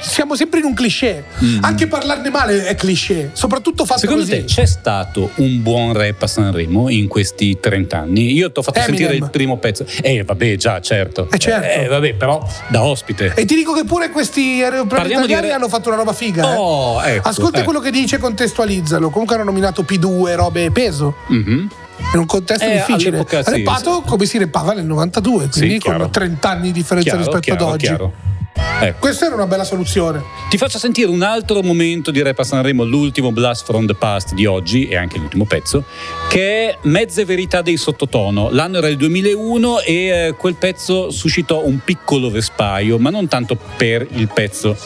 siamo sempre in un cliché. Anche parlarne male è cliché, soprattutto fatto secondo così. Te c'è stato un buon rap a Sanremo in questi 30 anni? Io ti ho fatto sentire il primo pezzo. Vabbè, già, certo. Vabbè, però da ospite. E ti dico che pure questi aeroplani italiani hanno fatto una roba figa. Ecco, ascolta quello che dice, contestualizzalo. Comunque hanno nominato P2, robe e peso. In un contesto difficile. Repato come si repava nel 92, quindi con 30 anni di differenza rispetto ad oggi. Ecco. Questa era una bella soluzione. Ti faccio sentire un altro momento di rap a Sanremo, l'ultimo Blast from the Past di oggi e anche l'ultimo pezzo, che è Mezze Verità dei Sottotono. L'anno era il 2001 e quel pezzo suscitò un piccolo vespaio, ma non tanto per il pezzo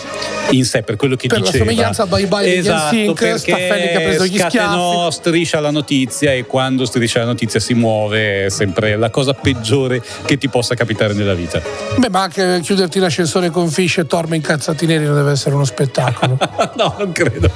in sé, per quello che diceva. Per la somiglianza Bye Bye, esatto, perché Staffelli che ha preso gli schiaffi. Striscia la notizia, e quando Striscia la notizia si muove è sempre la cosa peggiore che ti possa capitare nella vita. Beh, ma anche chiuderti l'ascensore con Fish e Torma in calzati neri non deve essere uno spettacolo. No, non credo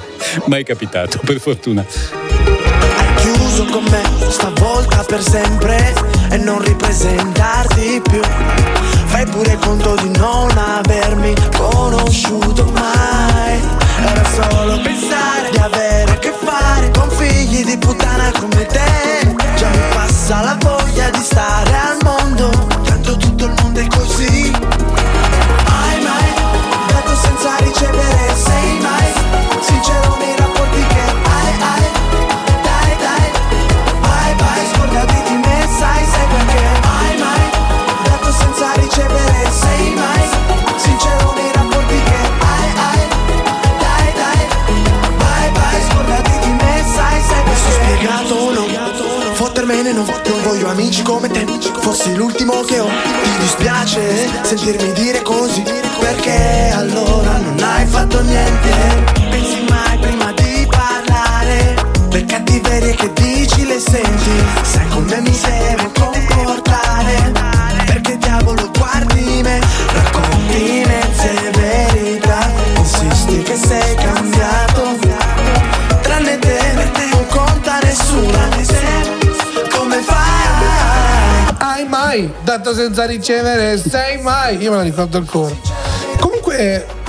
mai capitato, per fortuna. Hai chiuso con me stavolta per sempre e non ripresentarti più. Fai pure conto di non avermi conosciuto mai. Era solo pensare di avere a che fare con figli di puttana come te. Già mi passa la voglia di stare al mondo, tanto tutto il mondo è così. Senza ricevere, sei mai sincero nei rapporti che hai, dai, vai, scordati di me, sai perché hai mai dato senza ricevere, sei mai sincero nei rapporti che hai, dai, vai, scordati di me, sai perché. Questo spiegato no, fottermene non voglio amici come te, fossi l'ultimo che ho. Ti dispiace sentirmi dire così? Perché allora non hai fatto niente? Pensi mai prima di parlare? Le cattiverie che dici le senti? Sai come mi devo comportare? Perché diavolo guardi me? Racconti mezze verità, insisti che sei cambiato. Tranne te, non conta nessuna. Come fai? Hai mai dato senza ricevere? Sei mai? Io me la ricordo ancora.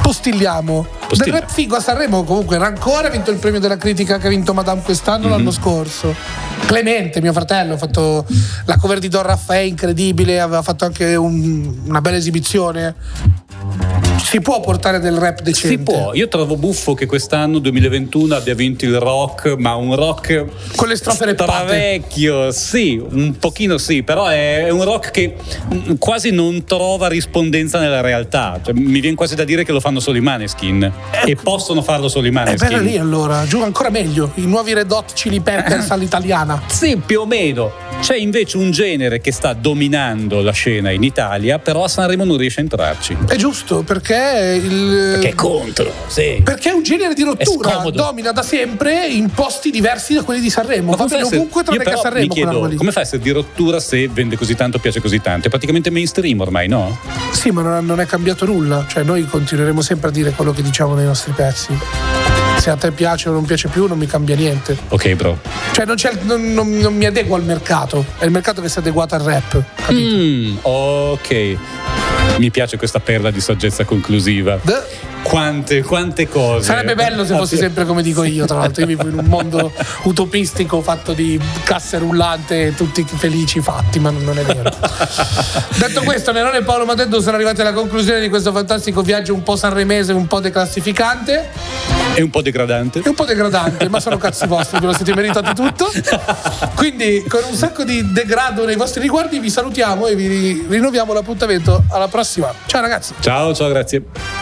Postilliamo del rap figo a Sanremo. Comunque Rancore ha vinto il premio della critica che ha vinto Madame quest'anno, l'anno scorso. Clemente, mio fratello, ha fatto la cover di Don Raffaè, incredibile, aveva fatto anche una bella esibizione. Si può portare del rap decente? Si può. Io trovo buffo che quest'anno 2021 abbia vinto il rock, ma un rock con le strofe reppate, vecchio, sì, un pochino sì, però è un rock che quasi non trova rispondenza nella realtà, cioè, mi viene quasi da dire che lo fanno solo i Maneskin, e possono farlo solo i Maneskin. È bella lì, allora, giù ancora meglio, i nuovi Red Hot Chili Peppers all'italiana. Sì, più o meno. C'è invece un genere che sta dominando la scena in Italia, però a Sanremo non riesce a entrarci. È giusto, perché perché perché è contro, sì. Perché è un genere di rottura, domina da sempre in posti diversi da quelli di Sanremo. Va bene ovunque tranne che a Sanremo. Mi chiedo, come fa a essere di rottura se vende così tanto, piace così tanto? È praticamente mainstream ormai, no? Sì, ma non è cambiato nulla, cioè noi continueremo sempre a dire quello che diciamo nei nostri pezzi. Se a te piace o non piace più non mi cambia niente. Ok, bro. Cioè non mi adeguo al mercato. È il mercato che si è adeguato al rap, capito? Ok. Mi piace questa perla di saggezza conclusiva. Quante cose. Sarebbe bello se fossi sempre come dico io, tra l'altro. Io vivo in un mondo utopistico fatto di casse rullante, tutti felici fatti, ma non è vero. Detto questo, Nerone e Paolo Madeddu sono arrivati alla conclusione di questo fantastico viaggio un po' sanremese, un po' declassificante. E un po' degradante. Ma sono cazzi vostri, ve lo siete meritati tutto. Quindi, con un sacco di degrado nei vostri riguardi, vi salutiamo e vi rinnoviamo l'appuntamento alla prossima. Ciao ragazzi. Ciao, grazie.